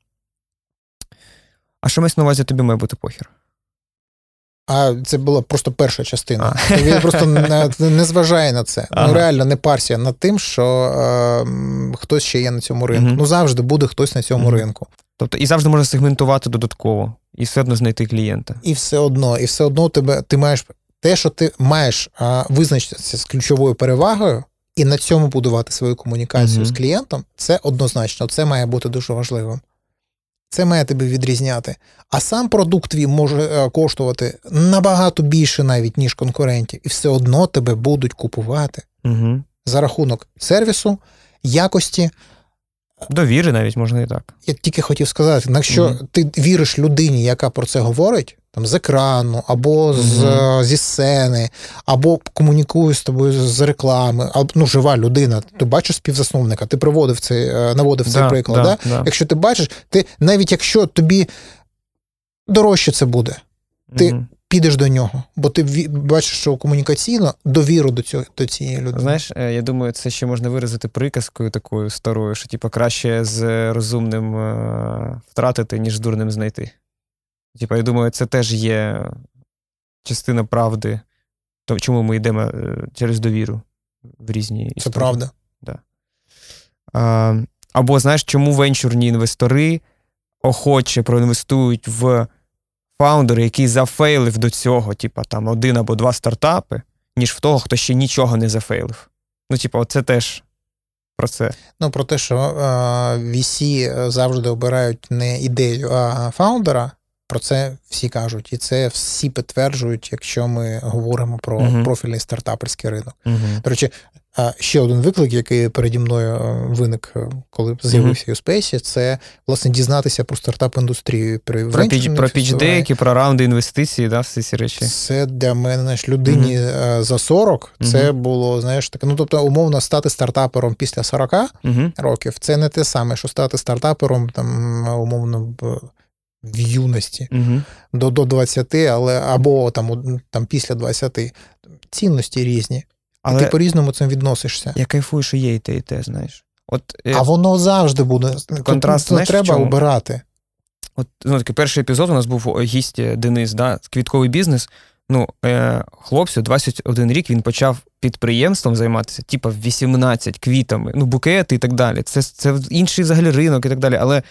А що мається на увазі, тобі має бути похер? А це була просто перша частина. А. Він просто не, не зважає на це. Ага. Ну, реально, не парся над тим, що е, хтось ще є на цьому ринку. Угу. Ну, завжди буде хтось на цьому угу. ринку. Тобто, і завжди можна сегментувати додатково. І все одно знайти клієнта. І все одно. І все одно тебе, ти маєш... Те, що ти маєш а, визначитися з ключовою перевагою, і на цьому будувати свою комунікацію угу. з клієнтом, це однозначно. Це має бути дуже важливим. Це має тебе відрізняти. А сам продукт твій може коштувати набагато більше навіть, ніж конкурентів. І все одно тебе будуть купувати угу. за рахунок сервісу, якості. Довіри навіть можна і так. Я тільки хотів сказати, якщо угу. ти віриш людині, яка про це говорить, там, з екрану, або з, угу. зі сцени, або комунікує з тобою з реклами, або, ну, жива людина, ти бачиш співзасновника, ти проводив цей, наводив да, цей приклад, да, да? Да. Якщо ти бачиш, ти, навіть якщо тобі дорожче це буде, ти угу. підеш до нього, бо ти бачиш, що комунікаційно довіру до, цього, до цієї людини. Знаєш, я думаю, це ще можна виразити приказкою такою старою, що, типу, краще з розумним втратити, ніж з дурним знайти. Типа, я думаю, це теж є частина правди, то, чому ми йдемо через довіру в різні історії. Це правда. Да. А, або, знаєш, чому венчурні інвестори охоче проінвестують в фаундери, який зафейлив до цього, типа, там, один або два стартапи, ніж в того, хто ще нічого не зафейлив. Ну, типа, це теж... Про це. Ну, про те, що ві сі завжди обирають не ідею, а фаундера. Про це всі кажуть, і це всі підтверджують, якщо ми говоримо про uh-huh. профільний стартаперський ринок. Uh-huh. До речі, ще один виклик, який переді мною виник, коли з'явився uh-huh. Uspacy, це, власне, дізнатися про стартап-індустрію. Про, про пі ейч ді, які про раунди інвестицій, да, всі ці речі. Це для мене, знаєш, людині uh-huh. за сорок, це uh-huh. було, знаєш, таке, ну, тобто, умовно, стати стартапером після сорок uh-huh. років, це не те саме, що стати стартапером, там, умовно, в юності, угу. до, до двадцяти, але, або там, там, після двадцяти. Цінності різні. Але ти по-різному цим відносишся. Я кайфую, що є і те, і те, знаєш. От, а е... воно завжди буде. Контраст, знаєш, треба обирати. От, ну, такий перший епізод у нас був гість Денис, да, квітковий бізнес. Ну, е, хлопцю, двадцять один рік, він почав підприємством займатися, типа в вісімнадцять, квітами, ну, букети і так далі. Це, це інший взагалі ринок і так далі, але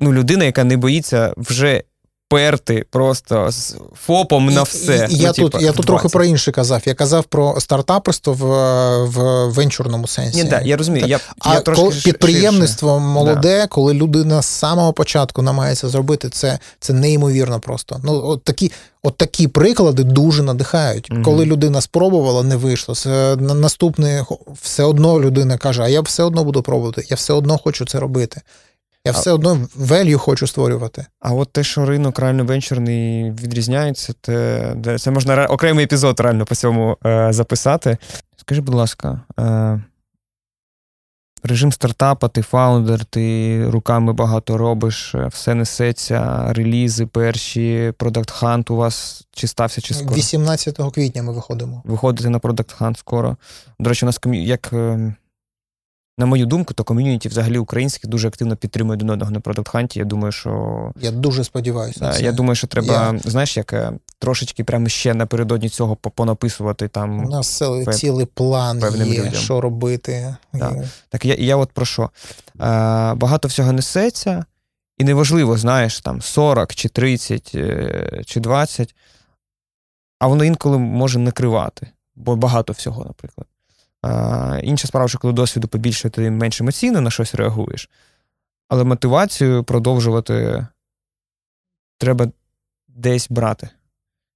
ну, людина, яка не боїться вже перти просто з ФОПом на все. І, і, ну, я, типу, тут, я тут трохи про інше казав. Я казав про стартаперство в, в венчурному сенсі. Ні, да, я розумію. Я, а я коли підприємництво ширше. Молоде, да. коли людина з самого початку намагається зробити це, це неймовірно просто. Ну, от такі, от такі приклади дуже надихають. Угу. Коли людина спробувала, не вийшло. Наступне все одно людина каже, а я все одно буду пробувати, я все одно хочу це робити. Я все одно велью хочу створювати. А от те, що ринок реально венчурний відрізняється, те, це можна окремий епізод реально по цьому е, записати. Скажи, будь ласка, е, режим стартапа, ти фаундер, ти руками багато робиш, все несеться, релізи перші, Product Hunt у вас чи стався, чи скоро? вісімнадцятого квітня ми виходимо. Виходите на Product Hunt скоро. До речі, у нас як... на мою думку, то ком'юніті взагалі українських дуже активно підтримує один одного на Product Hunt. Я думаю, що... Я дуже сподіваюся. Да, я думаю, що треба, я... знаєш, як трошечки прямо ще напередодні цього понаписувати там... У нас цілий, пев... цілий план є, людям. Що робити. Да. І... Так, я, я от про що. А, багато всього несеться, і неважливо, знаєш, там сорок, чи тридцять, чи двадцять, а воно інколи може накривати, бо багато всього, наприклад. А, інша справа, що коли досвіду побільше, ти менш емоційно на щось реагуєш, але мотивацію продовжувати треба десь брати.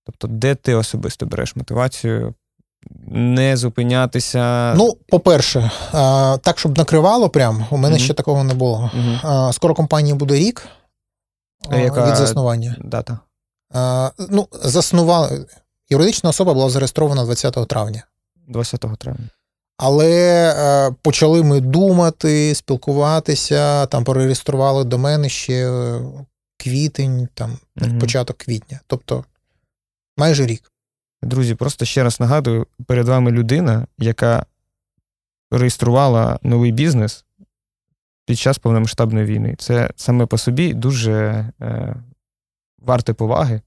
Тобто, де ти особисто береш мотивацію, не зупинятися. Ну, по-перше, а, так, щоб накривало прям, у мене mm-hmm. ще такого не було. Mm-hmm. А, скоро компанії буде рік а яка від заснування. Дата? А, ну, заснувала... Юридична особа була зареєстрована двадцятого травня. двадцятого травня. Але а, почали ми думати, спілкуватися, там перереєстрували домен ще квітень, там, mm-hmm. початок квітня. Тобто, майже рік. Друзі, просто ще раз нагадую, перед вами людина, яка реєструвала новий бізнес під час повномасштабної війни. Це саме по собі дуже е, варте поваги.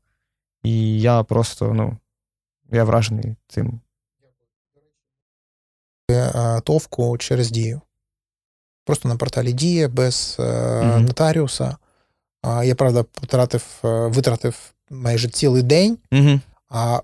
І я просто, ну, я вражений цим. Товку через Дію. Просто на порталі Дія, без е, mm-hmm. нотаріуса. А, я, правда, потратив, витратив майже цілий день, mm-hmm. а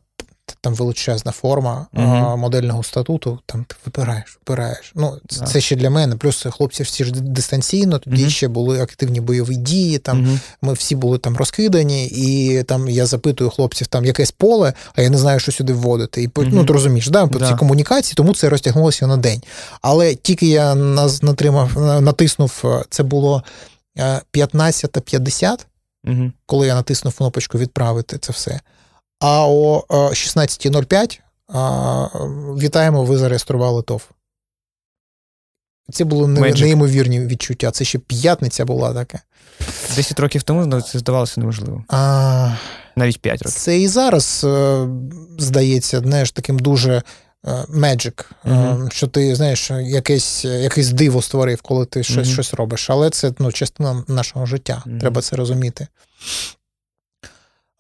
там величезна форма uh-huh. модельного статуту, там ти вибираєш, вибираєш. Ну, це, це ще для мене. Плюс хлопці всі ж дистанційно, тоді uh-huh. ще були активні бойові дії, там uh-huh. ми всі були там розкидані, і там я запитую хлопців, там якесь поле, а я не знаю, що сюди вводити. І uh-huh. ну, ти розумієш, да, по цій комунікації, тому це розтягнулося на день. Але тільки я натримав, натиснув, це було п'ятнадцята п'ятдесят, uh-huh. коли я натиснув кнопочку відправити це все. А о шістнадцята нуль п'ять вітаємо, ви зареєстрували ТОВ. Це були Magic. Неймовірні відчуття. Це ще п'ятниця була така. Десять років тому це здавалося неможливо. А, навіть п'ять років. Це і зараз, здається, знаєш, таким дуже Magic, угу. що ти, знаєш, якесь, якесь диво створив, коли ти щось, угу. щось робиш. Але це, ну, частина нашого життя, угу. треба це розуміти.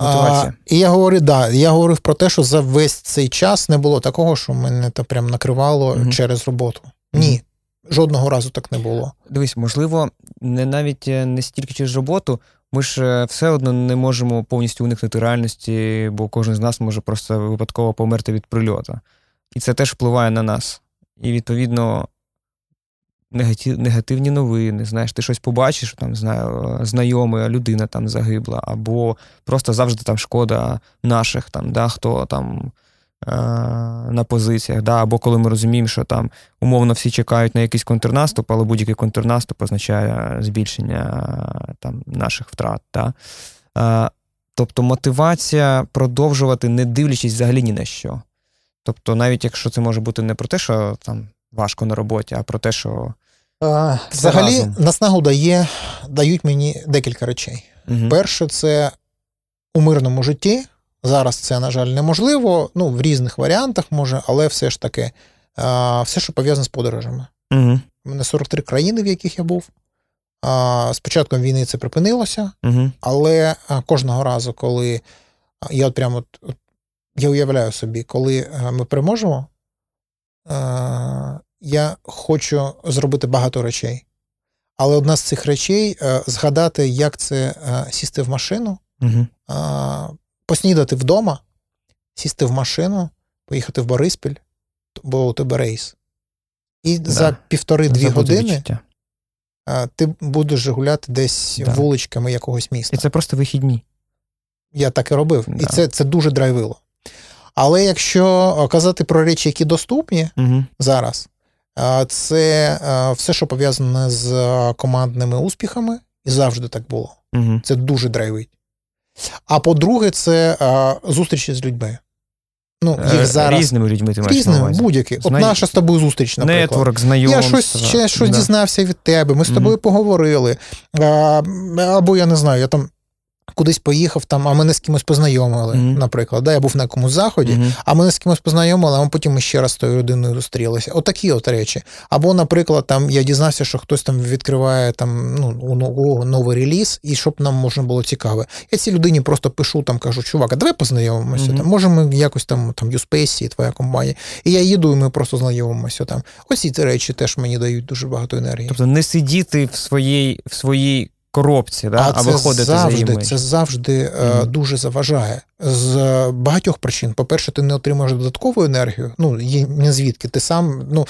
А, і я говорив, да, я говорив про те, що за весь цей час не було такого, що мене та прям накривало mm-hmm. через роботу. Mm-hmm. Ні, жодного разу так не було. Дивись, можливо, не навіть не стільки через роботу, ми ж все одно не можемо повністю уникнути реальності, бо кожен з нас може просто випадково померти від прильоту. І це теж впливає на нас. І, відповідно, негативні новини, знаєш, ти щось побачиш, там, знаю, знайома людина там загибла, або просто завжди там шкода наших, там, да, хто там е- на позиціях, да, або коли ми розуміємо, що там умовно всі чекають на якийсь контрнаступ, але будь-який контрнаступ означає збільшення там наших втрат, да. Е- тобто мотивація продовжувати, не дивлячись взагалі ні на що. Тобто навіть якщо це може бути не про те, що там важко на роботі, а про те, що... А, взагалі, разом. Наснагу дає, дають мені декілька речей. Угу. Перше, це у мирному житті. Зараз це, на жаль, неможливо. Ну, в різних варіантах може, але все ж таки, а, все, що пов'язане з подорожами. Угу. У мене сорок три країни, в яких я був. А, з початком війни це припинилося, угу. але кожного разу, коли я от прямо... От, я уявляю собі, коли ми переможемо, я хочу зробити багато речей. Але одна з цих речей – згадати, як це сісти в машину, uh-huh. поснідати вдома, сісти в машину, поїхати в Бориспіль, бо у тебе рейс. І да. за півтори-дві години відчуття. Ти будеш гуляти десь да. вуличками якогось міста. І це просто вихідні. Я так і робив. Да. І це, це дуже драйвило. Але якщо казати про речі, які доступні uh-huh. зараз, це все, що пов'язане з командними успіхами, і завжди так було. Uh-huh. Це дуже драйвить. А по-друге, це зустрічі з людьми. Ну, їх зараз... Різними людьми ти маєш Різними, на увазі. Будь-які. Знай... От наша з тобою зустріч, наприклад. Нетворк, знайомство. Я щось, ще, щось да. дізнався від тебе, ми з тобою uh-huh. поговорили. Або, я не знаю, я там кудись поїхав, там, а мене з кимось познайомили, mm-hmm. наприклад. Да, я був на якомусь заході, mm-hmm. а мене з кимось познайомили, а потім ми ще раз з тою людиною зустрілися. Отакі от речі. Або, наприклад, там, я дізнався, що хтось там відкриває там, ну, новий реліз, і щоб нам можна було цікаве. Я цій людині просто пишу, там, кажу, чувак, а давай познайомимося, mm-hmm. там, може ми якось там, там, Uspacy, твоя компанія. І я їду, і ми просто знайомимося там. Ось ці речі теж мені дають дуже багато енергії. Тобто не сидіти в своїй, в своїй коробці, да? а, а виходити завжди, за імідж. Це завжди mm-hmm. дуже заважає. З багатьох причин. По-перше, ти не отримаєш додаткову енергію. Ну, є не звідки. Ти сам, ну,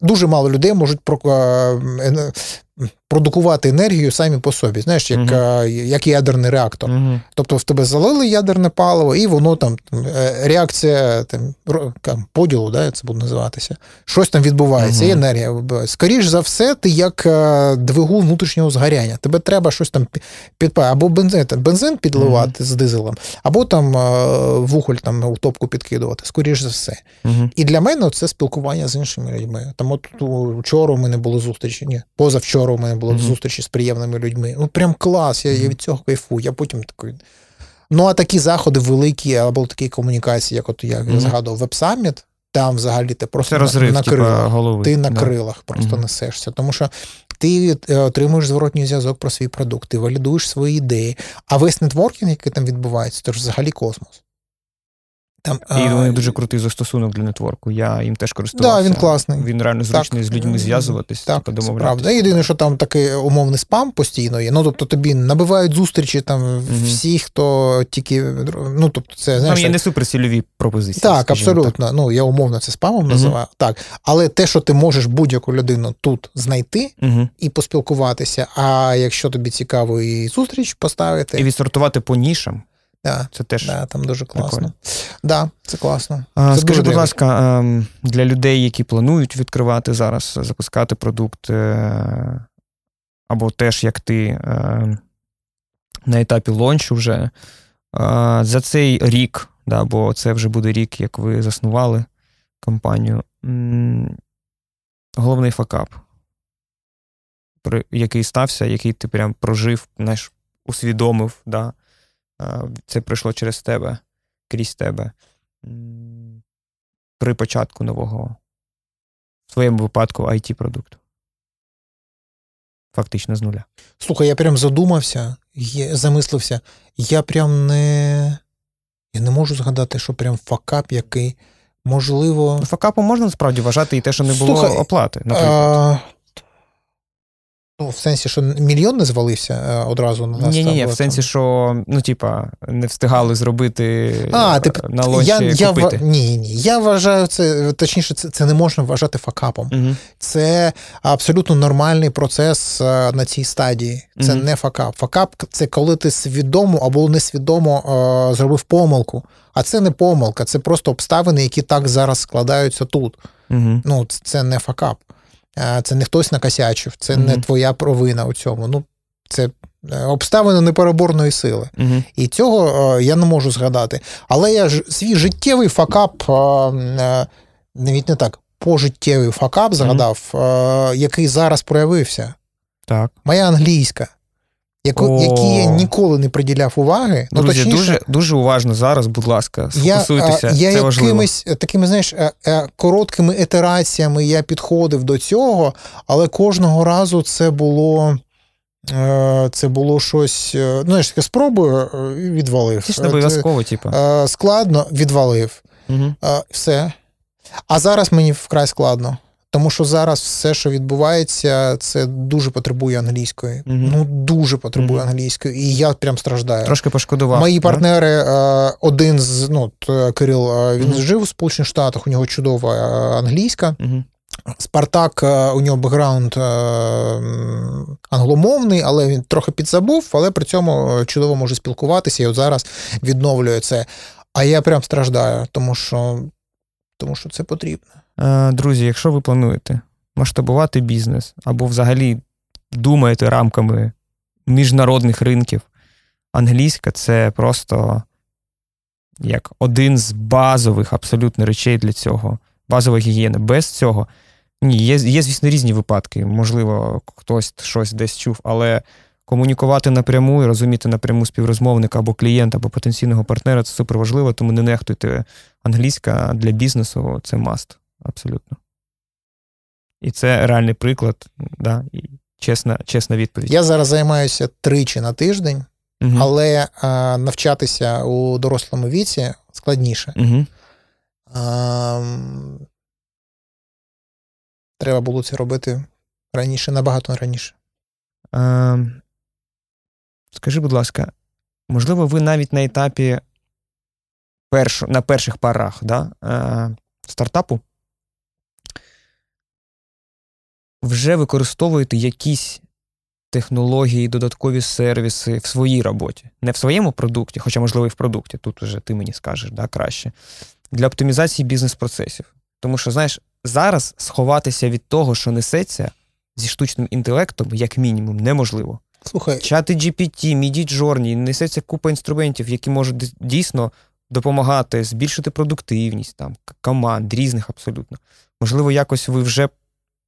дуже мало людей можуть продукувати енергію самі по собі. Знаєш, як, mm-hmm. як ядерний реактор. Mm-hmm. Тобто в тебе залили ядерне паливо, і воно там, реакція там, поділу, да, це буде називатися. Щось там відбувається, mm-hmm. і енергія. Скоріш за все, ти як двигун внутрішнього згоряння. Тебе треба щось там підпалити. Або бензин, бензин підливати mm-hmm. з дизелем, або там вухоль там у топку підкидувати, скоріш за все. Uh-huh. І для мене це спілкування з іншими людьми. Там от вчора у мене було зустрічі, ні, позавчора у мене було uh-huh. зустрічі з приємними людьми. Ну, прям клас, я, uh-huh. я від цього кайфую. Я потім такий... Ну, а такі заходи великі, або такі комунікації, як от я uh-huh. згадував, веб-саміт, там взагалі ти просто розрив, на крилах, голови, ти на да. крилах просто uh-huh. несешся. Тому що ти отримуєш зворотній зв'язок про свій продукт, ти валідуєш свої ідеї. А весь нетворкінг, який там відбувається, це ж взагалі космос. Там, і вони а... дуже крутий застосунок для нетворку. Я їм теж користувався. Да, він класний. Він реально зручний, так, з людьми зв'язуватись, так, домовлятися. Правда. Єдине, що там такий умовний спам постійно є. Ну, тобто тобі набивають зустрічі там mm-hmm. всі, хто тільки, ну, тобто це, знаєш, там є не суперцільові пропозиції. Так, абсолютно. Так. Ну, я умовно це спамом mm-hmm. називаю. Так. Але те, що ти можеш будь-яку людину тут знайти mm-hmm. і поспілкуватися, а якщо тобі цікаво і зустріч поставити. І відсортувати по нішам. Да, це теж да, там дуже класно. Да, це класно. А, це скажи, будь ласка, для людей, які планують відкривати зараз, запускати продукт, або теж, як ти, на етапі лончу вже, за цей рік, да, бо це вже буде рік, як ви заснували компанію, головний факап, який стався, який ти прям прожив, знаєш, усвідомив, да, це пройшло через тебе, крізь тебе, при початку нового, в твоєму випадку, ай ті-продукту. Фактично з нуля. Слухай, я прям задумався, замислився. Я прям не... Я не можу згадати, що прям факап, який, можливо... Факапом можна, насправді, вважати і те, що не було Слухай, оплати, наприклад. А... В сенсі, що мільйон не звалився одразу на нас? Ні-ні, в сенсі, що, ну, типа, не встигали зробити а, тип, на лончі я, купити. Ні-ні, я, я вважаю це, точніше, це, це не можна вважати факапом. Угу. Це абсолютно нормальний процес на цій стадії. Це угу. не факап. Факап – це коли ти свідомо або несвідомо е, зробив помилку. А це не помилка, це просто обставини, які так зараз складаються тут. Угу. Ну, це не факап. Це не хтось накосячив, це mm-hmm. не твоя провина у цьому. Ну, це обставини непереборної сили. Mm-hmm. І цього я не можу згадати. Але я ж свій життєвий факап, навіть не так, пожиттєвий факап згадав, mm-hmm. який зараз проявився. Так. Моя англійська, яку, oh. які я ніколи не приділяв уваги. Друзі, ну, точніше, дуже, дуже уважно зараз, будь ласка, сфокусуйтеся, я, я це важливо. Я якимись такими, знаєш, короткими ітераціями я підходив до цього, але кожного разу це було, це було щось, ну, знаєш, я спробую, відвалив. Це ж не обов'язково, типу. Складно, відвалив. Угу. Все. А зараз мені вкрай складно. Тому що зараз все, що відбувається, це дуже потребує англійської. Mm-hmm. Ну, дуже потребує mm-hmm. англійської. І я прям страждаю. Трошки пошкодував. Мої да? партнери, один з, ну, Кирил, він mm-hmm. жив у Сполучених Штатах, у нього чудова англійська. Mm-hmm. Спартак, у нього бекграунд англомовний, але він трохи підзабув, але при цьому чудово може спілкуватися, і от зараз відновлює це. А я прям страждаю, тому що, тому що це потрібно. Друзі, якщо ви плануєте масштабувати бізнес або взагалі думаєте рамками міжнародних ринків, англійська – це просто як один з базових абсолютно речей для цього, базова гігієна. Без цього, ні, є, є, звісно, різні випадки, можливо, хтось щось десь чув, але комунікувати напряму і розуміти напряму співрозмовника або клієнта, або потенційного партнера – це суперважливо, тому не нехтуйте, англійська для бізнесу – це маст, абсолютно. І це реальний приклад, да, і чесна, чесна відповідь. Я зараз займаюся тричі на тиждень, угу. але а, навчатися у дорослому віці складніше. Угу. А, треба було це робити раніше, набагато раніше. А, скажи, будь ласка, можливо, ви навіть на етапі перш, на перших парах, да, а, стартапу вже використовуєте якісь технології, додаткові сервіси в своїй роботі. Не в своєму продукті, хоча, можливо, і в продукті. Тут вже ти мені скажеш, да, краще. Для оптимізації бізнес-процесів. Тому що, знаєш, зараз сховатися від того, що несеться зі штучним інтелектом, як мінімум, неможливо. Слухай. Чати джі пі ті, Midjourney, несеться купа інструментів, які можуть дійсно допомагати збільшити продуктивність, там, команд, різних абсолютно. Можливо, якось ви вже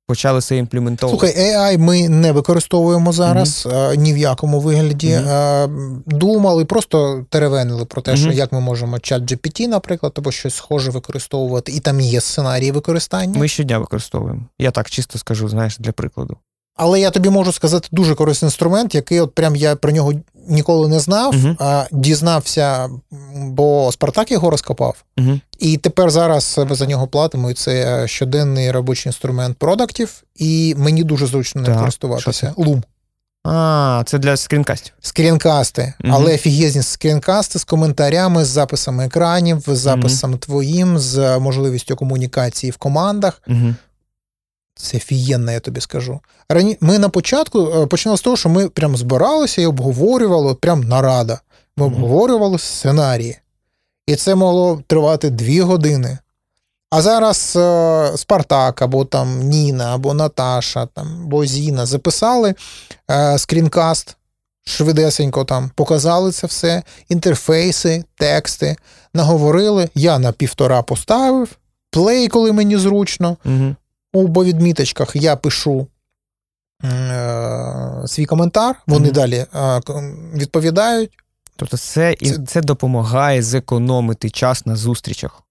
почали це імплементовувати. Слухай, ей ай ми не використовуємо зараз mm-hmm. ні в якому вигляді. Mm-hmm. Думали, просто теревенили про те, mm-hmm. що як ми можемо чат джі пі ті, наприклад, або щось схоже використовувати, і там є сценарії використання. Ми щодня використовуємо. Я так чисто скажу, знаєш, для прикладу. Але я тобі можу сказати дуже корисний інструмент, який от прям я про нього ніколи не знав, uh-huh. а дізнався, бо Спартак його розкопав. Uh-huh. І тепер зараз за нього платимо, і це щоденний робочий інструмент продактів, і мені дуже зручно ним користуватися. Лум. А, це для скрінкастів. Скрінкасти. Uh-huh. Але фігезні скрінкасти з коментарями, з записами екранів, з записом uh-huh. твоїм, з можливістю комунікації в командах. Uh-huh. Це фієнно, я тобі скажу. Рані... Ми на початку починали з того, що ми прям збиралися і обговорювали, прям нарада. Ми обговорювали сценарії. І це могло тривати дві години. А зараз е- Спартак, або там Ніна, або Наташа, там, або Зіна записали е- скрінкаст, швидесенько там показали це все, інтерфейси, тексти, наговорили. Я на півтора поставив, плей, коли мені зручно. Угу. У бовідміточках я пишу е- свій коментар, вони mm-hmm. далі е- відповідають. Тобто це, це... це допомагає зекономити час на зустрічах.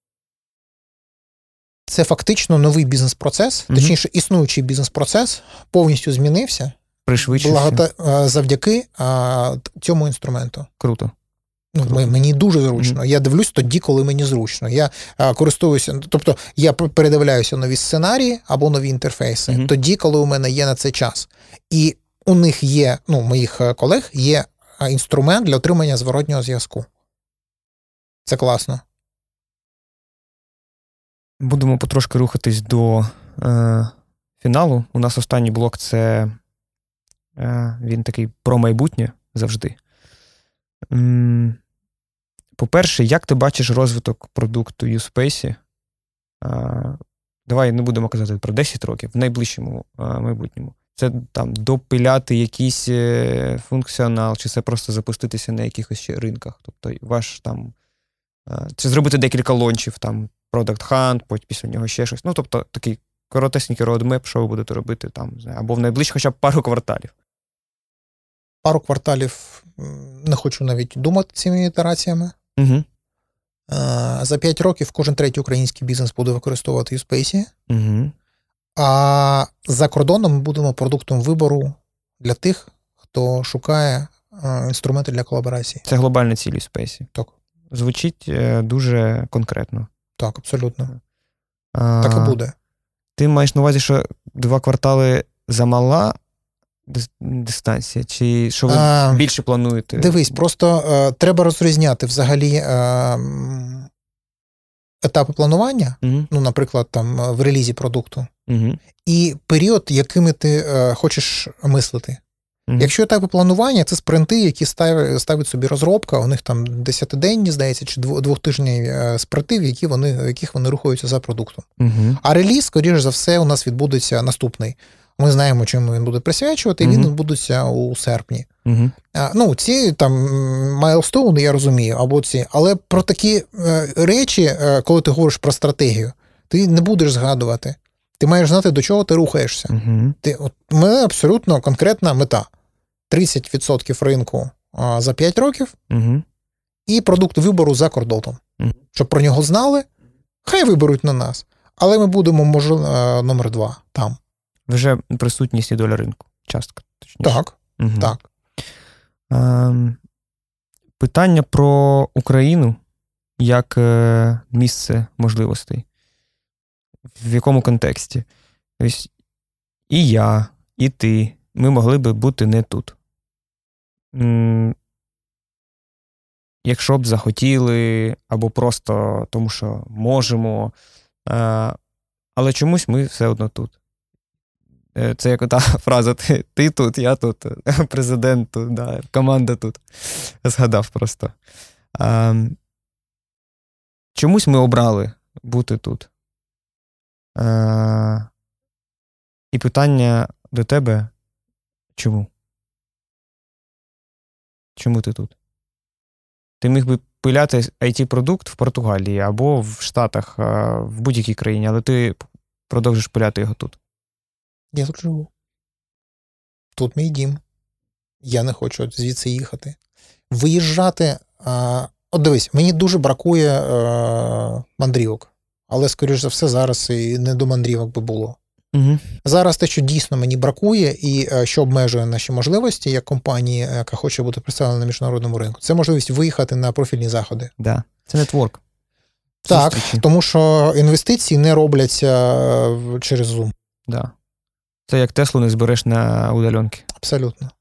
Це фактично новий бізнес-процес, mm-hmm. точніше існуючий бізнес-процес, повністю змінився. Пришвидшився. Благота- завдяки е- цьому інструменту. Круто. Ну, мені дуже зручно. Mm-hmm. Я дивлюсь тоді, коли мені зручно. Я а, користуюся, тобто я передивляюся нові сценарії або нові інтерфейси, mm-hmm. тоді, коли у мене є на це час. І у них є, ну, моїх колег, є інструмент для отримання зворотнього зв'язку. Це класно. Будемо потрошки рухатись до е, фіналу. У нас останній блок, це е, він такий про майбутнє завжди. М- По-перше, як ти бачиш розвиток продукту U-Space? Давай не будемо казати про десять років, в найближчому а, майбутньому. Це там допиляти якийсь функціонал, чи це просто запуститися на якихось ще ринках? Тобто ваш там... А, чи зробити декілька лончів, там, Product Hunt, потім після нього ще щось. Ну, тобто, такий коротесенький roadmap, що ви будете робити там, знає, або в найближчі хоча б пару кварталів. Пару кварталів не хочу навіть думати цими ітераціями. Uh-huh. За п'ять років кожен третій український бізнес буде використовувати U-Space. Uh-huh. А за кордоном ми будемо продуктом вибору для тих, хто шукає інструменти для колаборації. Це глобальна ціль U-Space. Так. Звучить дуже конкретно. Так, абсолютно. Uh-huh. Так і буде. Ти маєш на увазі, що два квартали замала дистанція? Чи що ви а, більше плануєте? Дивись, просто е, треба розрізняти взагалі е, етапи планування, uh-huh. ну, наприклад, там, в релізі продукту, uh-huh. і період, якими ти е, хочеш мислити. Uh-huh. Якщо етапи планування, це спринти, які став, ставить собі розробка, у них там десятиденні, здається, чи двохтижні спринти, в які вони, в яких вони рухаються за продуктом. Uh-huh. А реліз, скоріш за все, у нас відбудеться наступний. Ми знаємо, чому він буде присвячувати, і він відбудеться uh-huh. у серпні. Uh-huh. А, ну, ці там майлстоуни, я розумію, або ці. Але про такі е, речі, е, коли ти говориш про стратегію, ти не будеш згадувати. Ти маєш знати, до чого ти рухаєшся. Uh-huh. Ти, от, у мене абсолютно конкретна мета. тридцять відсотків ринку а, за п'ять років угу. і продукт вибору за кордоном. Угу. Щоб про нього знали, хай виберуть на нас, але ми будемо, може, номер два там. Вже присутність і доля ринку, частка, точніше. Так, угу. так. Е, питання про Україну як місце можливостей. В якому контексті? Тобто і я, і ти, ми могли би бути не тут. Якщо б захотіли, або просто тому, що можемо. Але чомусь ми все одно тут. Це як та фраза «ти, ти тут, я тут, президент тут, да, команда тут». Згадав просто. Чомусь ми обрали бути тут. Е- і питання до тебе, чому? Чому ти тут? Ти міг би пиляти ай ті-продукт в Португалії або в Штатах, в будь-якій країні, але ти продовжиш пиляти його тут. Я тут живу. Тут мій дім. Я не хочу звідси їхати. Виїжджати... А... От дивись, мені дуже бракує е, мандрівок. Але, скоріш за все, зараз і не до мандрівок би було. Угу. Зараз те, що дійсно мені бракує і е, що обмежує наші можливості як компанії, яка хоче бути представлена на міжнародному ринку, це можливість виїхати на профільні заходи. Да. Це нетворк. Так, зустрічі. Тому що інвестиції не робляться через Zoom. Да. Це як Теслу не збереш на удаленки. Абсолютно.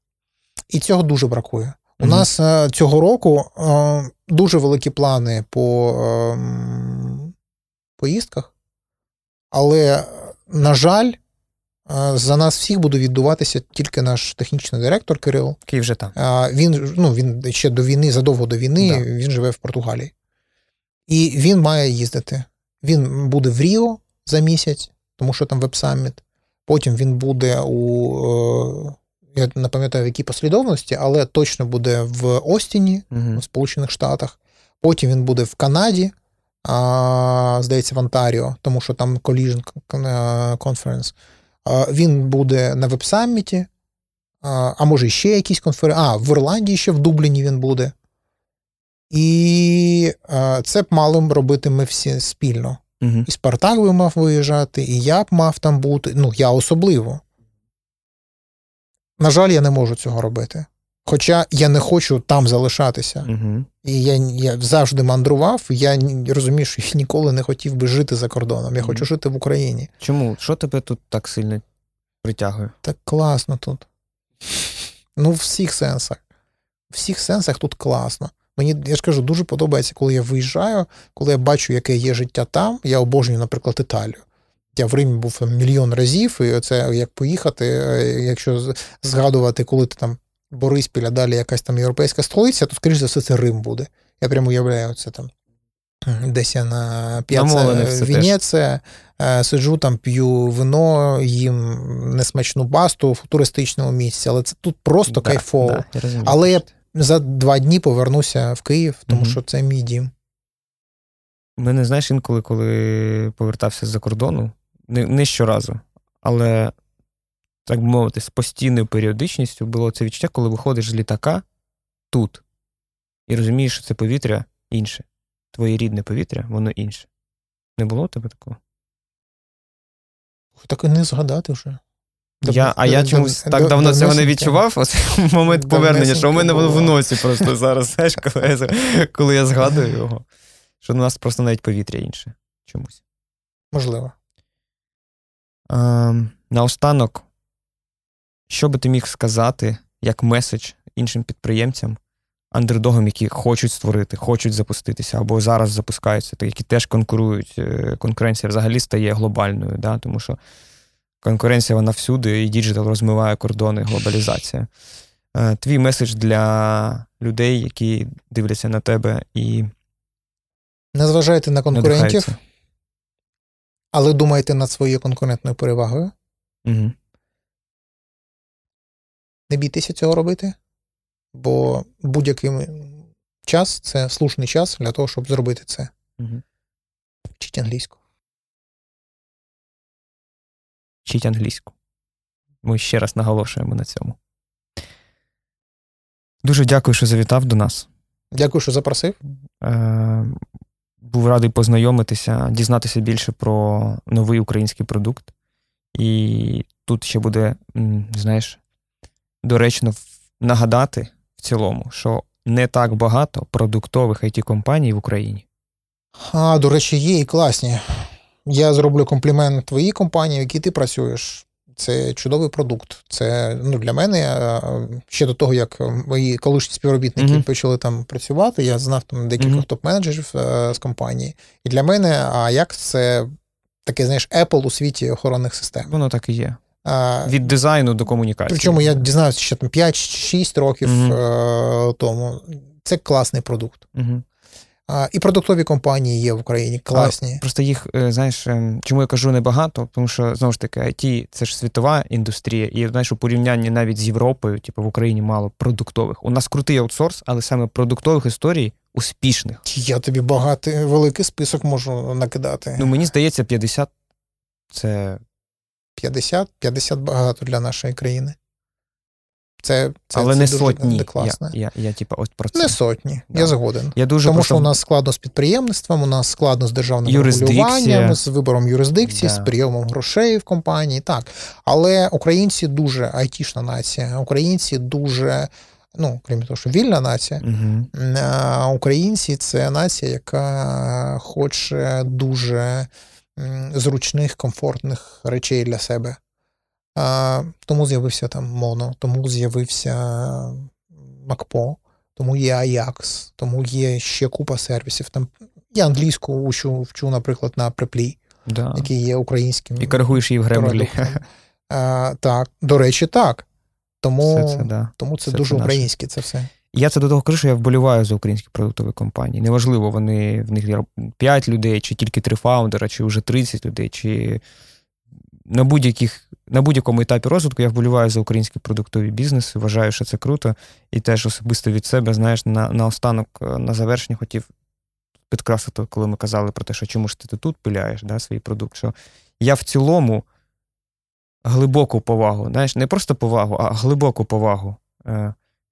І цього дуже бракує. У угу. нас цього року е, дуже великі плани по е, поїздках, але, на жаль, е, за нас всіх буде віддуватися тільки наш технічний директор Кирил. Київ вже там. Е, він, ну, він ще до війни, задовго до війни, да. він живе в Португалії. І він має їздити. Він буде в Ріо за місяць, тому що там веб-саміт. Потім він буде у... Е, я не пам'ятаю, в якій послідовності, але точно буде в Остіні, uh-huh. в Сполучених Штатах. Потім він буде в Канаді, а, здається, в Онтаріо, тому що там Collision Conference. А, він буде на веб-саміті, а, а може ще якісь конференції. А, в Ірландії ще, в Дубліні він буде. І а, це б мали б робити ми всі спільно. Uh-huh. І Спартак би мав виїжджати, і я б мав там бути. Ну, я особливо. На жаль, я не можу цього робити. Хоча я не хочу там залишатися. Угу. І я, я завжди мандрував, я розумію, що я ніколи не хотів би жити за кордоном. Я угу. хочу жити в Україні. Чому? Що тебе тут так сильно притягує? Так класно тут. Ну, в всіх сенсах. В всіх сенсах тут класно. Мені, я ж кажу, дуже подобається, коли я виїжджаю, коли я бачу, яке є життя там. Я обожнюю, наприклад, Італію. Я в Римі був мільйон разів, і це як поїхати, якщо згадувати, коли ти там Бориспіль, а далі якась там європейська столиця, то, скоріш за все, це Рим буде. Я прямо уявляю, це там десь я на п'яце Венеція, сиджу там, п'ю вино, їм несмачну пасту в туристичному місці, але це тут просто да, кайфово. Да, я але я за два дні повернуся в Київ, тому угу. що це мій дім. Мене, знаєш, інколи, коли повертався з-за кордону, Не, не щоразу, але, так би мовити, з постійною періодичністю було це відчуття, коли виходиш з літака тут і розумієш, що це повітря інше. Твоє рідне повітря, воно інше. Не було у тебе такого? Так і не згадати вже. Я, а я чомусь так давно цього не відчував, ось момент повернення, що у мене воно в носі просто зараз, знаєш, коли, коли я згадую його, що у нас просто навіть повітря інше чомусь. Можливо. Um, наостанок, що би ти міг сказати як меседж іншим підприємцям, андердогам, які хочуть створити, хочуть запуститися, або зараз запускаються, які теж конкурують, конкуренція взагалі стає глобальною, да? Тому що конкуренція вона всюди, і діджитал розмиває кордони, глобалізація. Uh, твій меседж для людей, які дивляться на тебе і не зважайте на конкурентів. Надихаються. Але думайте над своєю конкурентною перевагою. Угу. Не бійтеся цього робити, бо будь-який час – це слушний час для того, щоб зробити це. Угу. Вчіть англійську. Вчіть англійську. Ми ще раз наголошуємо на цьому. Дуже дякую, що завітав до нас. Дякую, що запросив. Е, був радий познайомитися, дізнатися більше про новий український продукт. І тут ще буде, знаєш, доречно нагадати в цілому, що не так багато продуктових ай ті-компаній в Україні. А, до речі, є і класні. Я зроблю комплімент твоїй компанії, в якій ти працюєш. Це чудовий продукт. Це, ну, для мене, ще до того, як мої колишні співробітники mm-hmm. почали там працювати, я знав там декількох mm-hmm. топ-менеджерів е, з компанії. І для мене Ajax – це таке, знаєш, Apple у світі охоронних систем. Воно так і є. А, від дизайну до комунікації. Причому я дізнався ще там п'ять-шість років mm-hmm. е, тому. Це класний продукт. Mm-hmm. А, і продуктові компанії є в Україні, класні. А, просто їх, знаєш, чому я кажу небагато, тому що, знову ж таки, ай ті – це ж світова індустрія, і, знаєш, у порівнянні навіть з Європою, типу, в Україні мало продуктових. У нас крутий аутсорс, але саме продуктових історій успішних. Я тобі багатий, великий список можу накидати. Ну, мені здається, п'ятдесят – це… п'ятдесят? п'ятдесят багато для нашої країни. Це, це, але це не сотні. Я, я, я, типу, от про це. Не сотні, да. Я згоден. Я дуже Тому просто... що у нас складно з підприємництвом, у нас складно з державним регулюванням, з вибором юрисдикції, да. з прийомом грошей в компанії. Так. Але українці дуже айтішна нація, українці дуже, ну, крім того, що вільна нація, угу. українці – це нація, яка хоче дуже зручних, комфортних речей для себе. А, тому з'явився там Моно, тому з'явився Макпо, тому є Ajax, тому є ще купа сервісів. Там я англійську вчу, вчу наприклад, на Преплі, да. який є українським. І коригуєш її в Гремлі. Так, до речі, так. Тому все це, да. тому це все дуже це українське це все. Я це до того кажу, що я вболіваю за українські продуктові компанії. Неважливо, вони в них п'ять людей, чи тільки три фаундера, чи вже тридцять людей, чи... На, будь-яких, на будь-якому етапі розвитку я вболіваю за українські продуктові бізнеси, вважаю, що це круто. І теж особисто від себе, знаєш, на, на останок, на завершення хотів підкреслити, коли ми казали про те, що чому ж ти тут пиляєш, да, свій продукт, що я в цілому глибоку повагу, знаєш, не просто повагу, а глибоку повагу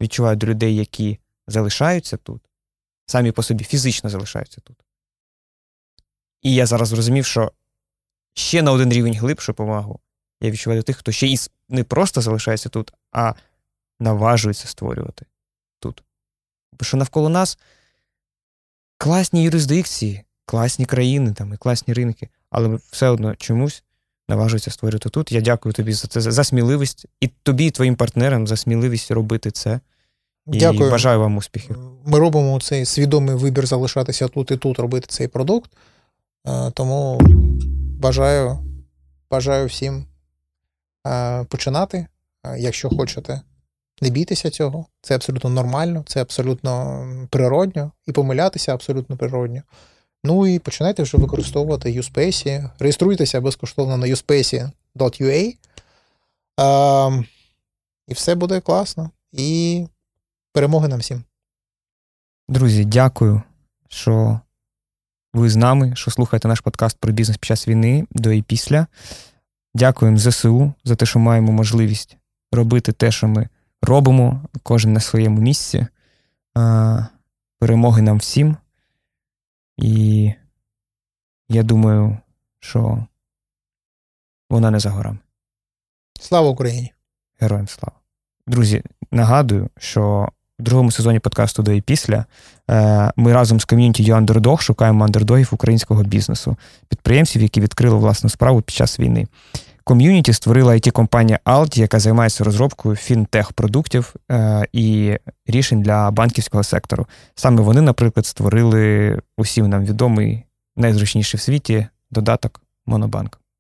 відчуваю до людей, які залишаються тут, самі по собі фізично залишаються тут. І я зараз зрозумів, що ще на один рівень глибшу повагу я відчуваю до тих, хто ще і не просто залишається тут, а наважується створювати тут. Бо що навколо нас класні юрисдикції, класні країни там, і класні ринки, але все одно чомусь наважується створювати тут. Я дякую тобі за це, за сміливість, і тобі, і твоїм партнерам за сміливість робити це. І дякую. Бажаю вам успіхів. Ми робимо цей свідомий вибір залишатися тут і тут, робити цей продукт. Тому... Бажаю, бажаю всім е, починати, е, якщо хочете. Не бійтеся цього. Це абсолютно нормально, це абсолютно природньо. І помилятися абсолютно природньо. Ну і починайте вже використовувати U-Space. Реєструйтеся безкоштовно на ю спейс крапка ю ей. Е, і все буде класно. І перемоги нам всім. Друзі, дякую, що... ви з нами, що слухаєте наш подкаст про бізнес під час війни, до і після. Дякуємо ЗСУ за те, що маємо можливість робити те, що ми робимо, кожен на своєму місці. Перемоги нам всім. І я думаю, що вона не за горами. Слава Україні! Героям слава! Друзі, нагадую, що в другому сезоні подкасту «До і після» ми разом з ком'юніті UANDERDOG шукаємо андердогів українського бізнесу, підприємців, які відкрили власну справу під час війни. Ком'юніті створила ай ті-компанія Alti, яка займається розробкою фінтех-продуктів і рішень для банківського сектору. Саме вони, наприклад, створили усім нам відомий, найзручніший в світі додаток «Монобанк».